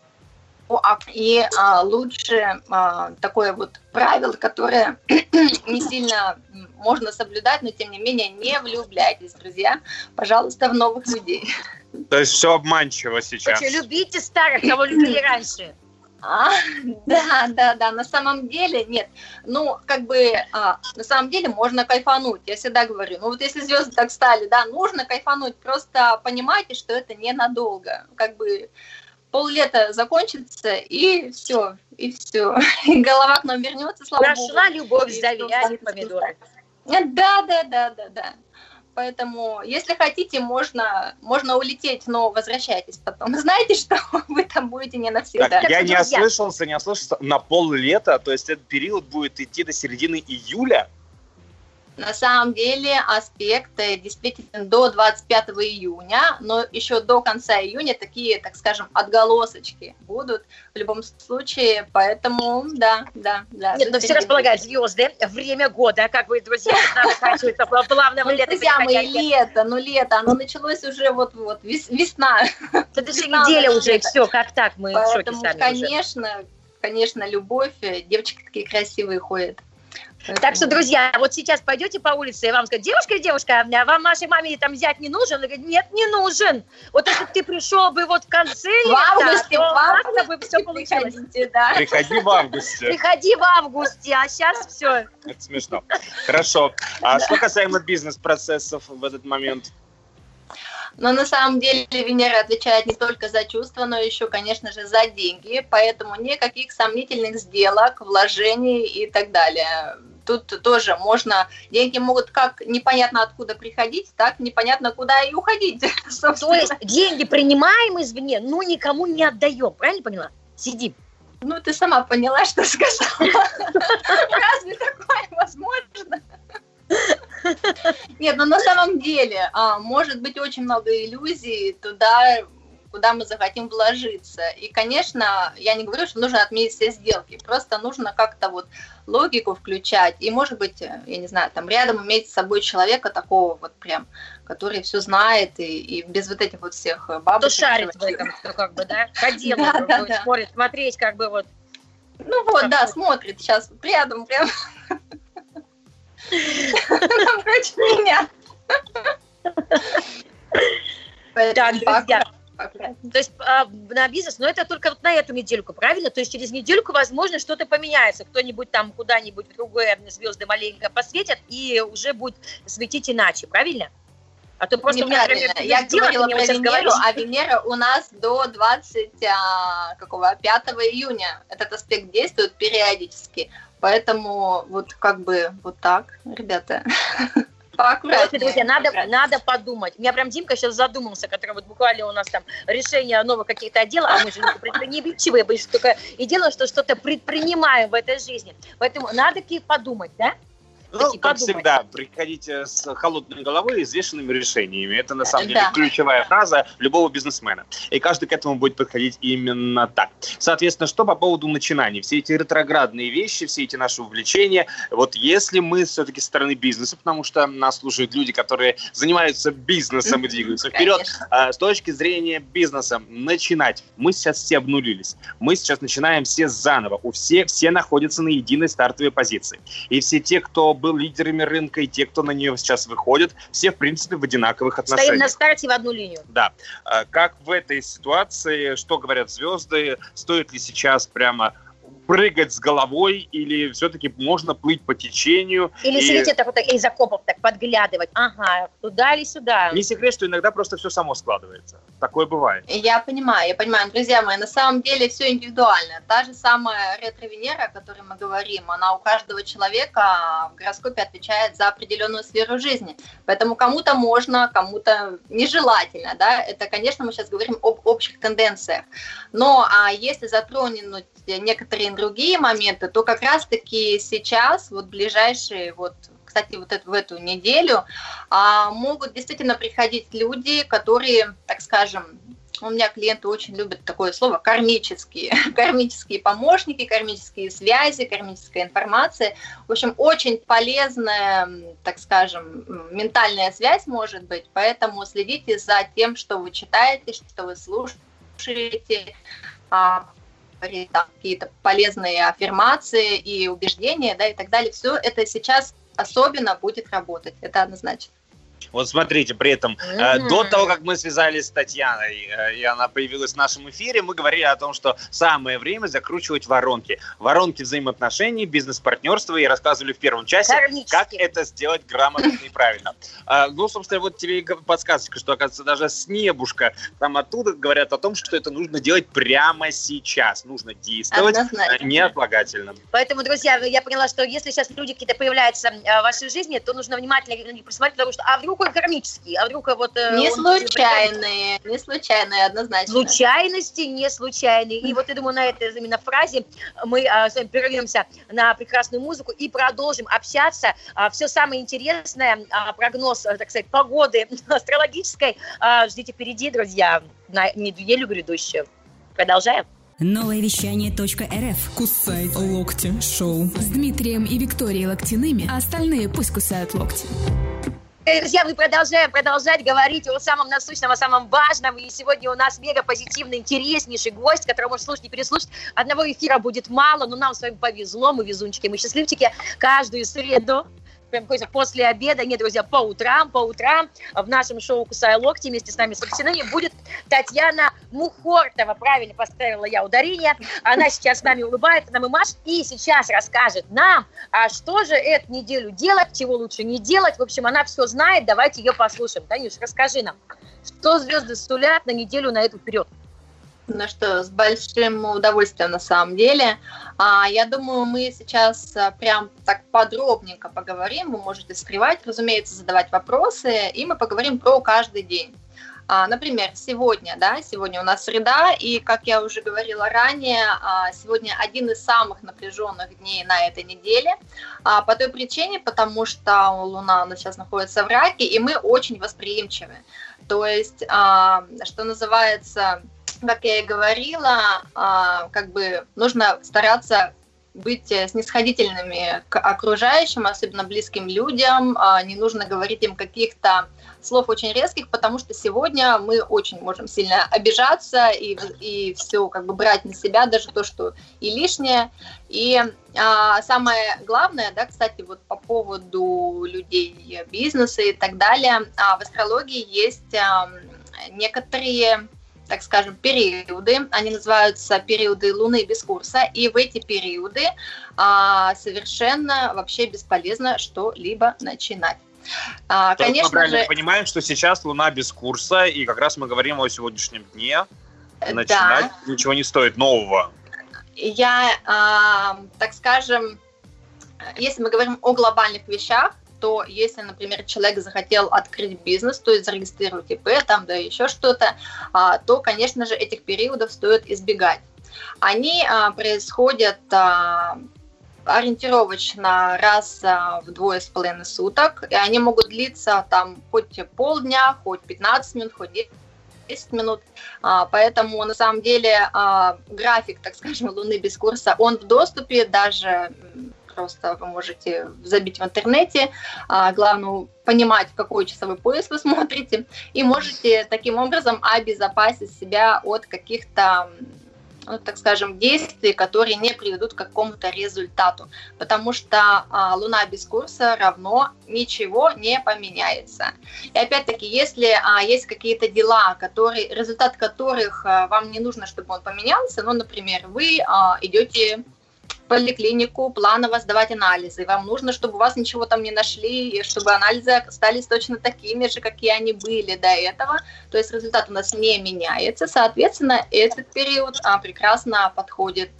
И лучше такое вот правило, которое не сильно можно соблюдать, но тем не менее не влюбляйтесь, друзья, пожалуйста, в новых людей. То есть все обманчиво сейчас. Короче, любите старых, кого любили раньше. Да, на самом деле нет. Ну, как бы на самом деле можно кайфануть. Я всегда говорю, ну вот если звезды так стали, да, нужно кайфануть. Просто понимайте, что это ненадолго. Как бы пол-лета закончится, и все. И голова к нам вернется, слава Богу. Прошла любовь, завяли помидоры. Да. Поэтому, если хотите, можно улететь, но возвращайтесь потом. Знаете, что вы там будете не навсегда. Так, я не ослышался. На пол-лета, то есть этот период будет идти до середины июля? На самом деле аспект действительно до 25 июня, но еще до конца июня такие, так скажем, отголосочки будут в любом случае, поэтому да. Нет, но все располагают звезды, время года, как вы, друзья, заканчивается плавного лета. Друзья мои, лето, оно началось уже вот-вот, весна. Это же неделя уже, все, как так, мы в шоке сами. Конечно, любовь, девочки такие красивые ходят. Так что, друзья, вот сейчас пойдете по улице, и вам скажут: девушка, вам нашей маме там взять не нужен? Она говорит: нет, не нужен. Вот если бы ты пришел бы вот в конце августа, то бы все получилось. Приходи в августе. А сейчас все. Это смешно. Хорошо. А что касаемо бизнес-процессов в этот момент? Но на самом деле Венера отвечает не только за чувства, но еще, конечно же, за деньги, поэтому никаких сомнительных сделок, вложений и так далее. Тут тоже деньги могут как непонятно откуда приходить, так непонятно куда и уходить. То есть деньги принимаем извне, но никому не отдаем, правильно поняла? Сидим. Ну, ты сама поняла, что сказала. Разве такое возможно? Нет, на самом деле может быть очень много иллюзий туда, куда мы захотим вложиться. И, конечно, я не говорю, что нужно отменить все сделки, просто нужно как-то вот логику включать. И, может быть, я не знаю, там рядом иметь с собой человека такого вот прям, который все знает и без вот этих вот всех бабушек. Кто шарит в этом, кто как бы, да, ходил, спорит, смотреть как бы вот. Ну вот, да, смотрит сейчас рядом прям. Напротив меня. Так, друзья, то есть на бизнес, но это только вот на эту недельку, правильно? То есть через недельку, возможно, что-то поменяется. Кто-нибудь там куда-нибудь в другое звезды маленько посветят, и уже будет светить иначе, правильно? А то просто у меня, например, я говорила про Венеру, а Венера у нас до 25 июня. Этот аспект действует периодически. Поэтому вот как бы вот так, ребята, поаккуратнее. Друзья, надо подумать. У меня прям Димка сейчас задумался, который вот буквально у нас там решение новых каких-то дел, а мы же не обидчивые, мы же только и делаем, что что-то предпринимаем в этой жизни. Поэтому надо подумать, да? Ну, как всегда, приходите с холодной головой и взвешенными решениями. Это, на самом деле, ключевая фраза любого бизнесмена. И каждый к этому будет подходить именно так. Соответственно, что по поводу начинаний? Все эти ретроградные вещи, все эти наши увлечения. Вот если мы все-таки со стороны бизнеса, потому что нас слушают люди, которые занимаются бизнесом и двигаются вперед, с точки зрения бизнеса начинать. Мы сейчас все обнулились. Мы сейчас начинаем все заново. У всех все находятся на единой стартовой позиции. И все те, кто был лидерами рынка, и те, кто на нее сейчас выходит, все, в принципе, в одинаковых отношениях. Стоим на старте в одну линию. Да. Как в этой ситуации, что говорят звезды, стоит ли сейчас прямо прыгать с головой, или все-таки можно плыть по течению? Или сидеть так вот, из окопов так подглядывать, ага, туда или сюда? Не секрет, что иногда просто все само складывается. Такое бывает. Я понимаю. Друзья мои, на самом деле все индивидуально. Та же самая ретро-Венера, о которой мы говорим, она у каждого человека в гороскопе отвечает за определенную сферу жизни. Поэтому кому-то можно, кому-то нежелательно, да? Это, конечно, мы сейчас говорим об общих тенденциях. Но если затронуть некоторые другие моменты, то как раз-таки сейчас, вот ближайшие, вот, кстати, вот в эту неделю, могут действительно приходить люди, которые, так скажем, у меня клиенты очень любят такое слово, кармические помощники, кармические связи, кармическая информация. В общем, очень полезная, так скажем, ментальная связь может быть, поэтому следите за тем, что вы читаете, что вы слушаете, слушаете какие-то полезные аффирмации и убеждения, да, и так далее. Все это сейчас особенно будет работать, это однозначно. Вот смотрите, при этом до того, как мы связались с Татьяной, и она появилась в нашем эфире, мы говорили о том, что самое время закручивать воронки. Воронки взаимоотношений, бизнес-партнерства, и рассказывали в первом часе, как это сделать грамотно и правильно. Ну, собственно, вот тебе подсказочка, что, оказывается, даже с небушка там оттуда говорят о том, что это нужно делать прямо сейчас. Нужно действовать неотлагательно. Поэтому, друзья, я поняла, что если сейчас люди какие-то появляются в вашей жизни, то нужно внимательно посмотреть, потому что, вдруг он кармический, а вдруг вот... Не случайные, однозначно. Случайности не случайные. И вот я думаю, на этой именно фразе мы с вами прервемся на прекрасную музыку и продолжим общаться. Все самое интересное, прогноз, так сказать, погоды астрологической ждите впереди, друзья, на неделю грядущую. Продолжаем. Новое вещание.рф. Кусай локти шоу с Дмитрием и Викторией Локтиными, а остальные пусть кусают локти. Друзья, мы продолжать говорить о самом насущном, о самом важном. И сегодня у нас мега позитивный, интереснейший гость, которого можно слушать и переслушать. Одного эфира будет мало, но нам с вами повезло, мы везунчики, мы счастливчики. Каждую среду, прям после обеда, нет, друзья, по утрам в нашем шоу «Кусая локти» вместе с нами с Локтиными будет Татьяна Мухортова. Правильно поставила я ударение. Она сейчас с нами улыбается, нам и машет, и сейчас расскажет нам, а что же эту неделю делать, чего лучше не делать. В общем, она все знает, давайте ее послушаем. Танюш, расскажи нам, что звезды сулят на неделю, на эту вперед. Ну что, с большим удовольствием на самом деле. Я думаю, мы сейчас прям так подробненько поговорим. Вы можете скрывать, разумеется, задавать вопросы, и мы поговорим про каждый день. Например, сегодня у нас среда, и, как я уже говорила ранее, сегодня один из самых напряженных дней на этой неделе, по той причине, потому что Луна у нас сейчас находится в Раке, и мы очень восприимчивы. То есть, что называется... Как я и говорила, нужно стараться быть снисходительными к окружающим, особенно близким людям. Не нужно говорить им каких-то слов очень резких, потому что сегодня мы очень можем сильно обижаться и все брать на себя, даже то, что и лишнее. И самое главное, кстати, вот по поводу людей бизнеса и так далее, в астрологии есть некоторые... так скажем, периоды, они называются периоды Луны без курса, и в эти периоды совершенно вообще бесполезно что-либо начинать. Конечно, мы правильно понимаем, что сейчас Луна без курса, и как раз мы говорим о сегодняшнем дне, начинать ничего не стоит нового. Я, если мы говорим о глобальных вещах, то если, например, человек захотел открыть бизнес, то есть зарегистрировать ИП, еще что-то, то, конечно же, этих периодов стоит избегать. Они происходят ориентировочно раз в 2,5 суток, и они могут длиться хоть полдня, хоть 15 минут, хоть 10 минут, поэтому на самом деле график, Луны без курса, он в доступе, даже... Просто вы можете забить в интернете, главное понимать, в какой часовой пояс вы смотрите, и можете таким образом обезопасить себя от каких-то, действий, которые не приведут к какому-то результату, потому что Луна без курса равно ничего не поменяется. И опять-таки, если есть какие-то дела, результат которых вам не нужно, чтобы он поменялся, например, вы идете... поликлинику, планово сдавать анализы. Вам нужно, чтобы у вас ничего там не нашли, и чтобы анализы остались точно такими же, какие они были до этого. То есть результат у нас не меняется. Соответственно, этот период прекрасно подходит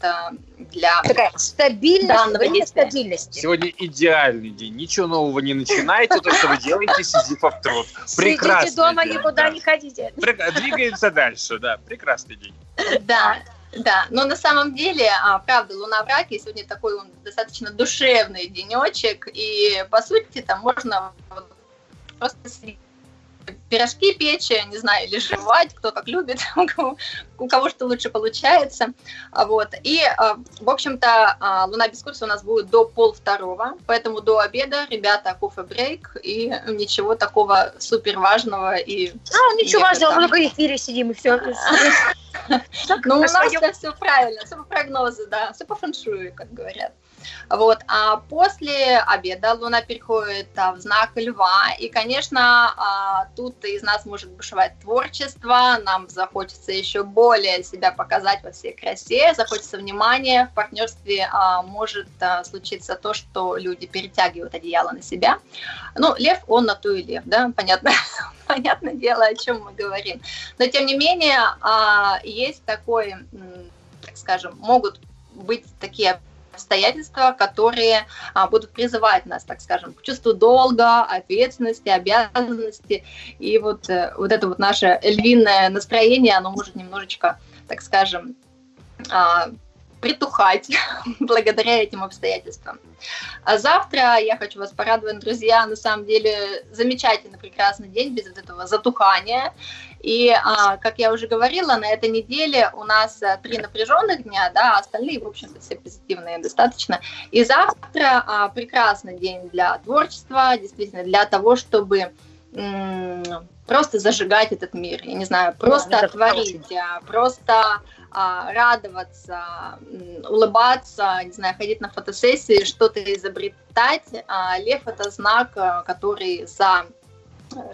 для стабильности. Сегодня идеальный день. Ничего нового не начинайте, то, что вы делаете, сизифов труд. Прекрасный сидите дома, никуда не ходите. Двигаемся дальше, да. Прекрасный день. Да. Да, но на самом деле, правда, Луна в Раке, сегодня такой он достаточно душевный денечек, и, по сути, там можно просто пирожки печь, не знаю, или жевать, кто как любит, у кого что лучше получается, и, в общем-то, Луна без курса у нас будет до 1:30, поэтому до обеда, ребята, кофе-брейк, и ничего такого суперважного. Ничего важного, мы в эфире сидим, и все. Ну, у нас все правильно, все по прогнозу, да, все по фэншую, как говорят. Вот, а после обеда Луна переходит в знак Льва, и, конечно, тут из нас может бушевать творчество, нам захочется еще более себя показать во всей красе, захочется внимания, в партнерстве может случиться то, что люди перетягивают одеяло на себя. Ну, Лев, он на ту и Лев, да, понятно. Понятное дело, о чем мы говорим. Но, тем не менее, есть такой, так скажем, могут быть такие обстоятельства, которые будут призывать нас, так скажем, к чувству долга, ответственности, обязанности. И вот это вот наше львиное настроение, оно может немножечко, так скажем, притухать благодаря этим обстоятельствам. А завтра я хочу вас порадовать, друзья, на самом деле замечательный, прекрасный день без вот этого затухания. И, как я уже говорила, на этой неделе у нас 3 напряженных дня, да, остальные, в общем-то, все позитивные достаточно. И завтра прекрасный день для творчества, действительно, для того, чтобы просто зажигать этот мир, я не знаю, просто творить, просто радоваться, улыбаться, не знаю, ходить на фотосессии, что-то изобретать. Лев – это знак, который за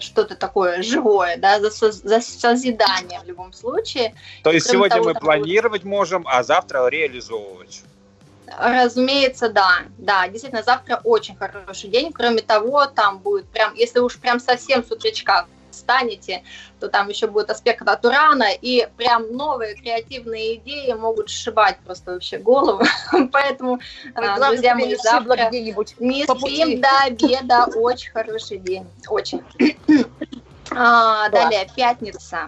что-то такое живое, да, за созидание в любом случае. То есть сегодня мы планировать можем, а завтра реализовывать. Разумеется, да, действительно, завтра очень хороший день, кроме того, там будет прям, если уж прям совсем с утречка встанете, то там еще будет аспект от Урана, и прям новые креативные идеи могут сшибать просто вообще голову, поэтому, друзья мои, завтра не спим до обеда, очень хороший день, очень. Далее, пятница.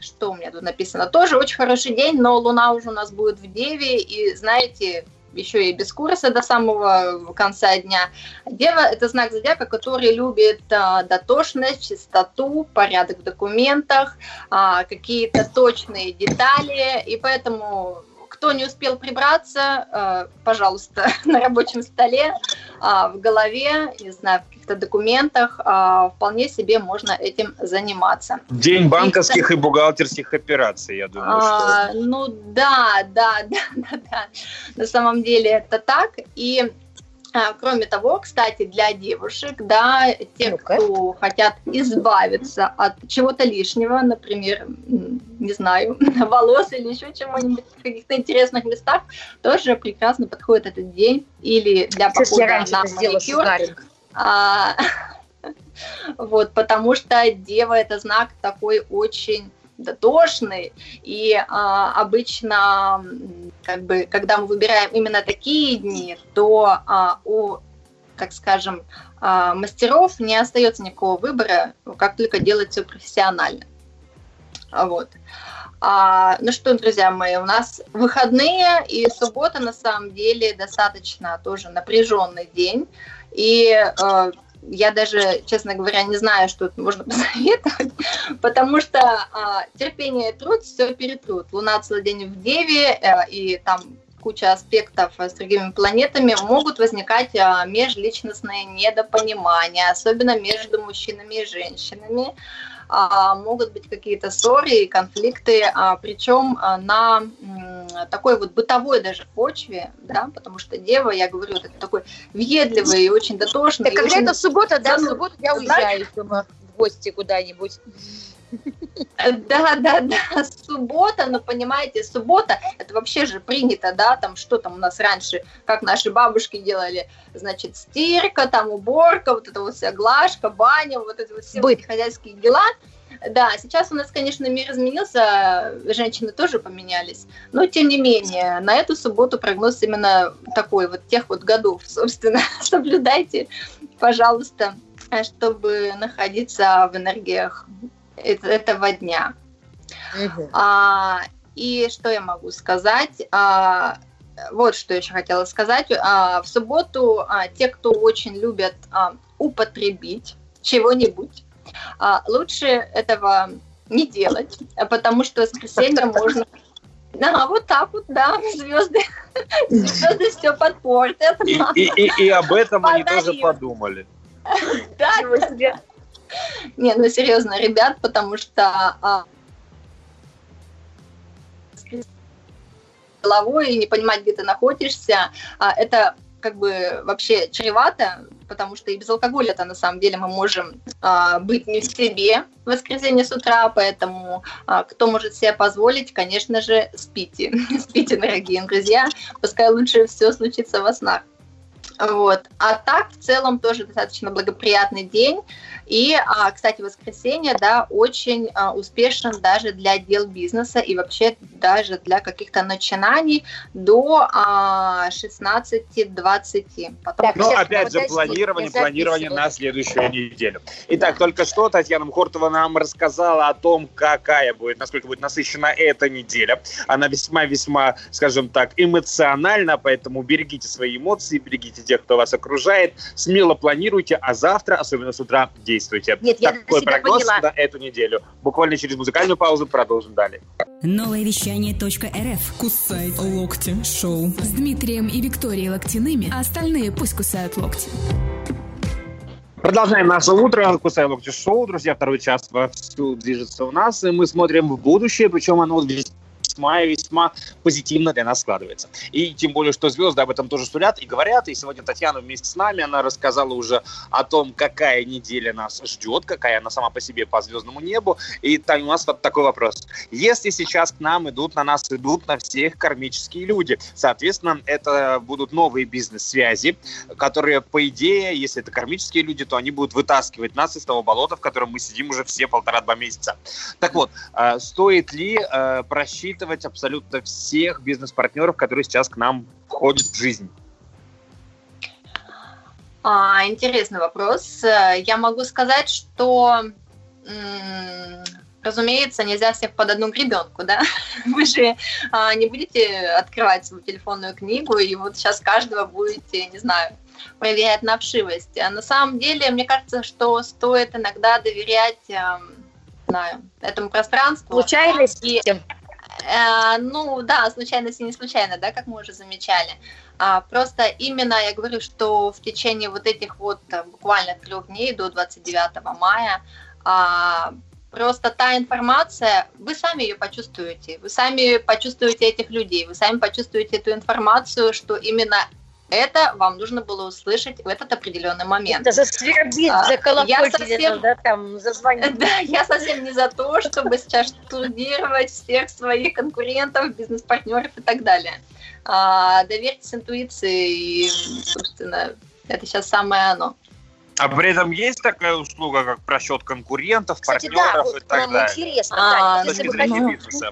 Что у меня тут написано? Тоже очень хороший день, но Луна уже у нас будет в Деве, и, знаете, еще и без курса до самого конца дня. Дева – это знак зодиака, который любит дотошность, чистоту, порядок в документах, какие-то точные детали, и поэтому кто не успел прибраться, пожалуйста, на рабочем столе, в голове, не знаю, в каких-то документах, вполне себе можно этим заниматься. День банковских и бухгалтерских операций, я думаю, что... Ну да, на самом деле это так, и... Кроме того, кстати, для девушек, да, тех, кто хотят избавиться от чего-то лишнего, например, не знаю, волос или еще чего-нибудь в каких-то интересных местах, тоже прекрасно подходит этот день. Или для похода на маникюр. Вот, потому что дева – это знак такой очень дотошный, и обычно, как бы, когда мы выбираем именно такие дни, то у, как скажем, мастеров не остается никакого выбора, как только делать все профессионально. Вот. Ну что, друзья мои, у нас выходные, и суббота на самом деле достаточно тоже напряженный день, и я даже, честно говоря, не знаю, что тут можно посоветовать, потому что терпение и труд все перетрут. Луна целый день в Деве, и там куча аспектов с другими планетами, могут возникать межличностные недопонимания, особенно между мужчинами и женщинами. Могут быть какие-то ссоры и конфликты, причем на такой вот бытовой даже почве, да, потому что дева, я говорю, это такой въедливый и очень дотошный. Так, когда очень... это суббота, да, в субботу я уезжаю в гости куда-нибудь. Да, суббота, но понимаете, суббота, это вообще же принято, да, там, что там у нас раньше, как наши бабушки делали, значит, стирка, там, уборка, вот это вот вся глажка, баня, вот это вот все хозяйские дела. Да, сейчас у нас, конечно, мир изменился, женщины тоже поменялись, но, тем не менее, на эту субботу прогноз именно такой, вот тех вот годов, собственно, соблюдайте, пожалуйста, чтобы находиться в энергиях этого дня. И что я могу сказать? Вот что еще хотела сказать. В субботу те, кто очень любят употребить чего-нибудь, лучше этого не делать, потому что в воскресенье можно... Да, вот так вот, да, звезды все подпортят. И об этом они тоже подумали. Да, не, ну серьезно, ребят, потому что головой и не понимать, где ты находишься, это как бы вообще чревато, потому что и без алкоголя-то на самом деле мы можем быть не в себе в воскресенье с утра, поэтому кто может себе позволить, конечно же, спите. Спите, дорогие друзья, пускай лучше все случится во снах. Вот. А так, в целом, тоже достаточно благоприятный день. И, кстати, воскресенье, да, очень успешен даже для дел бизнеса и вообще даже для каких-то начинаний до 16-20. Ну, опять же, планирование на следующую неделю. Итак, только что Татьяна Мухортова нам рассказала о том, какая будет, насколько будет насыщена эта неделя. Она весьма-весьма, скажем так, эмоциональна, поэтому берегите свои эмоции, берегите тех, кто вас окружает, смело планируйте, а завтра, особенно с утра, действуйте. Нет, такой прогноз поняла. На эту неделю. Буквально через музыкальную паузу продолжим далее. Новое вещание .рф. Кусай локти шоу с Дмитрием и Викторией Локтиными, а остальные пусть кусают локти. Продолжаем наше утро. Кусай локти шоу. Друзья, второй час вовсю движется у нас, и мы смотрим в будущее, причем оно весьма позитивно для нас складывается. И тем более, что звезды об этом тоже сулят и говорят. И сегодня Татьяна вместе с нами, она рассказала уже о том, какая неделя нас ждет, какая она сама по себе по звездному небу. И там у нас вот такой вопрос. Если сейчас к нам идут, на нас идут на всех кармические люди, соответственно, это будут новые бизнес-связи, которые, по идее, если это кармические люди, то они будут вытаскивать нас из того болота, в котором мы сидим уже все 1,5-2 месяца. Так вот, стоит ли просчитывать абсолютно всех бизнес-партнеров, которые сейчас к нам входят в жизнь? Интересный вопрос. Я могу сказать, что, разумеется, нельзя всех под одну гребенку, да? Вы же не будете открывать свою телефонную книгу и вот сейчас каждого будете, не знаю, проверять на вшивость. А на самом деле, мне кажется, что стоит иногда доверять, не знаю, этому пространству. Случайности. Ну да, случайность и не случайно, да, как мы уже замечали. Просто именно я говорю, что в течение вот этих вот буквально 3 дней до 29 мая просто та информация, вы сами ее почувствуете, вы сами почувствуете этих людей, вы сами почувствуете эту информацию, что именно это вам нужно было услышать в этот определенный момент. Это засвербит, заколокотит, да, там, зазвонит. Да, я совсем не за то, чтобы сейчас штудировать всех своих конкурентов, бизнес-партнеров и так далее. Доверьтесь интуиции, и, собственно, это сейчас самое оно. А при этом есть такая услуга, как просчет конкурентов, кстати, партнеров, да, вот и так далее? Кстати, да, интересно, да, с точки зрения бизнеса.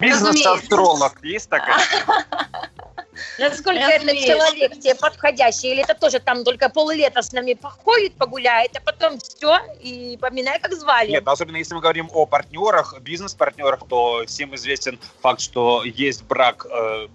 Бизнес-астролог есть такая? Насколько это человек тебе подходящий, или это тоже там только поллета с нами походит, погуляет, а потом все, и поминай, как звали. Нет, особенно если мы говорим о партнерах, бизнес-партнерах, то всем известен факт, что есть брак,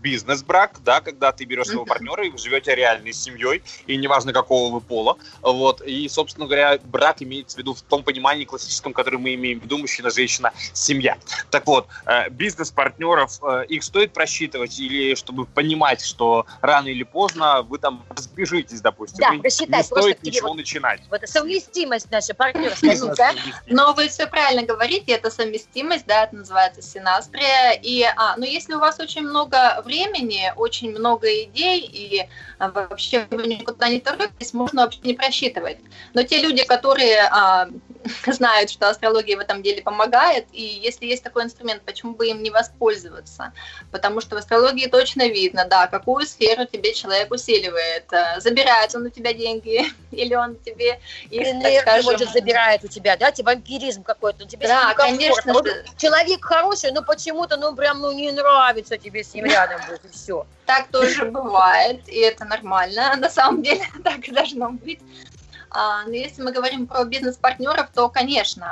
бизнес-брак, да, когда ты берешь своего партнера и вы живете реальной семьей, и неважно, какого вы пола, вот, и, собственно говоря, брак имеется в виду в том понимании классическом, который мы имеем в виду, мужчина, женщина, семья. Так вот, бизнес-партнеров, их стоит просчитывать, или чтобы понимать, что рано или поздно вы там разбежитесь, допустим, да, не стоит ничего вот, начинать. Вот совместимость наша партнерская. Да? Но вы все правильно говорите, это совместимость, да, это называется синастрия. И, но если у вас очень много времени, очень много идей, и вообще вы никуда не торопитесь, можно вообще не просчитывать. Но те люди, которые знают, что астрология в этом деле помогает, и если есть такой инструмент, почему бы им не воспользоваться? Потому что в астрологии точно видно, да, какую сферу тебе человек усиливает. Забирает он у тебя деньги, или он тебе их, так скажем... Может, забирает у тебя, да, тебе вампиризм какой-то, тебе да, конечно. Вот, человек хороший, но почему-то, прям, не нравится тебе с ним рядом быть, и все. Так тоже бывает, и это нормально, на самом деле так и должно быть. Но если мы говорим про бизнес-партнеров, то, конечно,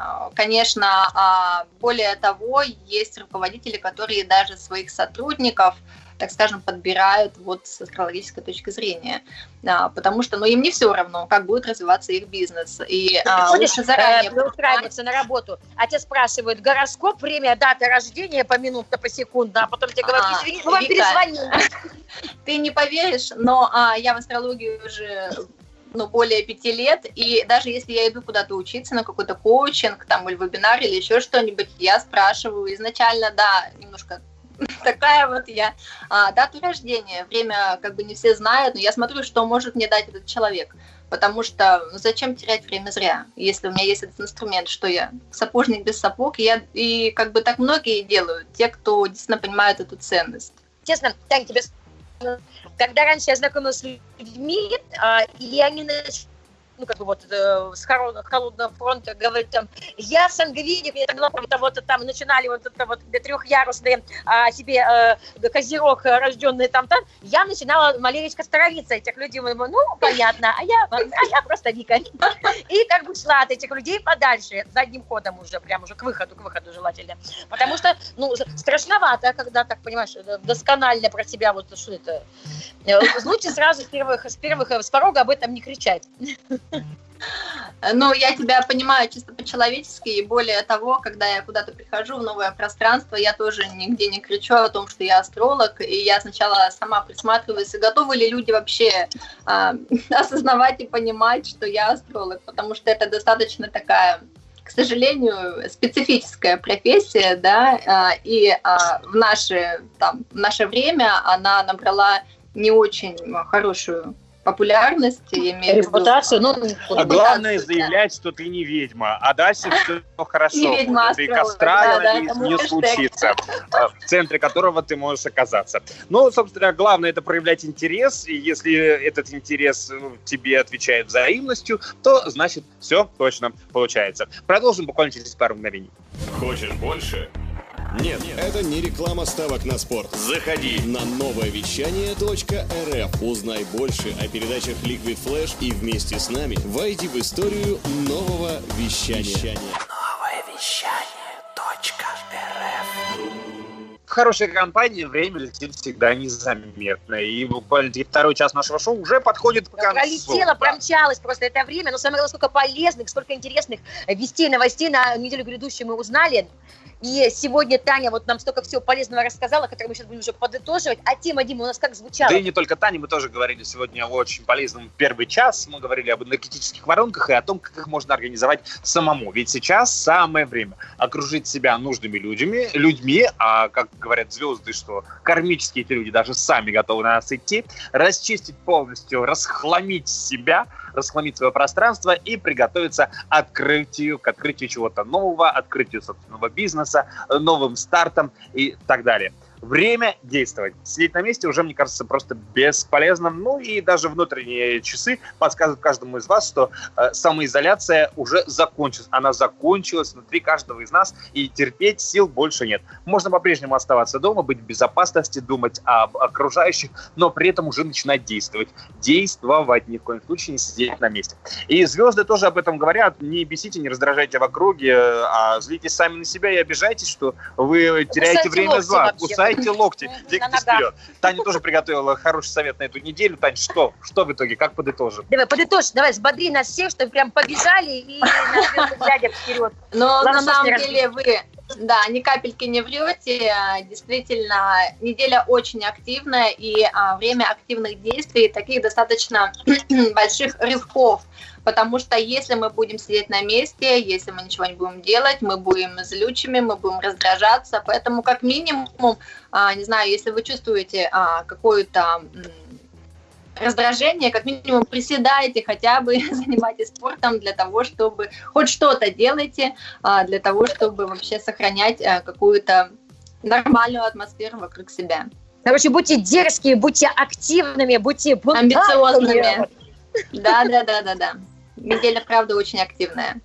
более того, есть руководители, которые даже своих сотрудников, так скажем, подбирают вот с астрологической точки зрения, потому что, им не все равно, как будет развиваться их бизнес. И лучше заранее устраиваться на работу, а тебя спрашивают гороскоп, время, дата рождения поминутно, посекундно, а потом тебе говорят, извини, мы вам перезвоним. Ты не поверишь, но я в астрологии уже... более 5 лет, и даже если я иду куда-то учиться на какой-то коучинг, или вебинар, или еще что-нибудь, я спрашиваю изначально, да, немножко такая вот я. Дату рождения, время как бы не все знают, но я смотрю, что может мне дать этот человек. Потому что ну, зачем терять время зря, если у меня есть этот инструмент, что я сапожник без сапог. И как бы так многие делают, те, кто действительно понимают эту ценность. Честно, Тань, тебе скажу, когда раньше я знакомилась с людьми, и они начали, ну, как бы вот с холодного фронта, говорят, там, я сангвиник, я там, вот, там, начинали вот это вот трехъярусные себе козерог, рожденный там-там, я начинала маленечко сторониться этих людей, думаю, ну, понятно, а я просто Вика. И как бы шла от этих людей подальше, задним ходом уже, прям уже к выходу желательно. Потому что, ну, страшновато, когда, так понимаешь, досконально про себя, вот что это, лучше сразу с порога об этом не кричать. Ну, я тебя понимаю чисто по-человечески, и более того, когда я куда-то прихожу в новое пространство, я тоже нигде не кричу о том, что я астролог, и я сначала сама присматриваюсь, готовы ли люди вообще осознавать и понимать, что я астролог, потому что это достаточно такая, к сожалению, специфическая профессия, да, и в наше время она набрала не очень хорошую популярность, репутацию, а главное заявлять, что ты не ведьма, а дальше все хорошо, не ведьма, ты кастрально не случится, в центре которого ты можешь оказаться. Ну, собственно, главное это проявлять интерес, и если этот интерес тебе отвечает взаимностью, то значит все точно получается. Продолжим буквально через пару мгновений. Хочешь больше? Нет, это не реклама ставок на спорт. Заходи на нововещание.рф. Узнай больше о передачах Liquid Flash и вместе с нами войди в историю нового вещания. Нововещание.рф. В хорошей компании время летит всегда незаметно. И буквально второй час нашего шоу уже подходит к концу. Пролетело, промчалось просто это время. Но самое главное, сколько полезных, сколько интересных вестей, новостей на неделю грядущую мы узнали. И сегодня Таня вот нам столько всего полезного рассказала, которое мы сейчас будем уже подытоживать. А тема, Дима, у нас как звучала? Да и не только Таня, мы тоже говорили сегодня о очень полезном первый час. Мы говорили об энергетических воронках и о том, как их можно организовать самому. Ведь сейчас самое время окружить себя нужными людьми, а как говорят звезды, что кармические эти люди даже сами готовы на нас идти, расчистить полностью, расхламить себя, расхламить свое пространство и приготовиться к открытию чего-то нового, открытию собственного бизнеса, новым стартам и так далее. Время действовать. Сидеть на месте уже, мне кажется, просто бесполезно. Ну и даже внутренние часы подсказывают каждому из вас, что самоизоляция уже закончилась. Она закончилась внутри каждого из нас, и терпеть сил больше нет. Можно по-прежнему оставаться дома, быть в безопасности, думать об окружающих, но при этом уже начинать действовать. Действовать, ни в коем случае не сидеть на месте. И звезды тоже об этом говорят. Не бесите, не раздражайте в округе, а злитесь сами на себя и обижайтесь, что вы теряете время зла. Дайте локти, дикти вперед. Таня тоже приготовила хороший совет на эту неделю. Тань, что в итоге, как подытожим? Давай, взбодри нас всех, чтобы прям побежали и глядя вперед. Но на самом деле вы, да, ни капельки не врете. Действительно, неделя очень активная, и время активных действий, таких достаточно больших рывков. Потому что если мы будем сидеть на месте, если мы ничего не будем делать, мы будем злючими, мы будем раздражаться. Поэтому как минимум, не знаю, если вы чувствуете какое-то раздражение, как минимум приседайте хотя бы, занимайтесь спортом для того, чтобы хоть что-то делайте, для того, чтобы вообще сохранять какую-то нормальную атмосферу вокруг себя. Короче, будьте дерзкие, будьте активными, будьте амбициозными. Да. Неделя, правда, очень активная.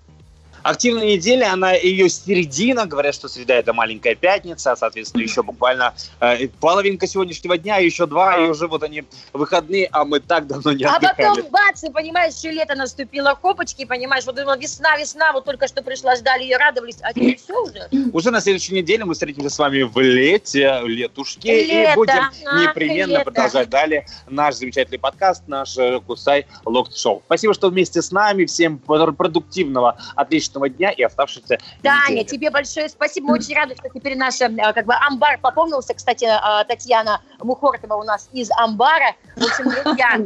Активная неделя, она ее середина, говорят, что среда – это маленькая пятница, а, соответственно, еще буквально половинка сегодняшнего дня, еще два, и уже вот они выходные, а мы так давно не отдыхали. А потом, бац, и понимаешь, еще лето наступило, копочки, понимаешь, вот думала, весна, вот только что пришла, ждали ее, радовались, а теперь все уже. Уже на следующей неделе мы встретимся с вами в летушке, и будем непременно продолжать далее наш замечательный подкаст, наш «Кусай локти шоу». Спасибо, что вместе с нами, всем продуктивного, отличного отличного дня и оставшейся недели. Таня, тебе большое спасибо. Мы очень рады, что теперь наш как бы амбар пополнился. Кстати, Татьяна Мухортова у нас из амбара. В общем, друзья,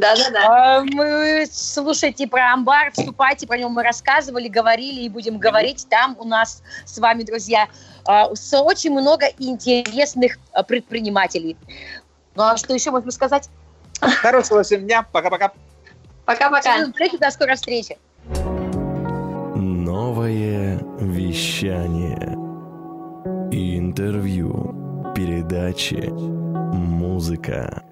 мы слушайте про амбар, вступайте, про него мы рассказывали, говорили и будем говорить. Там у нас с вами, друзья, очень много интересных предпринимателей. Ну а что еще можно сказать? Хорошего всем дня. Пока-пока. Пока-пока. До скорой встречи. Новое вещание. Интервью. Передачи. Музыка.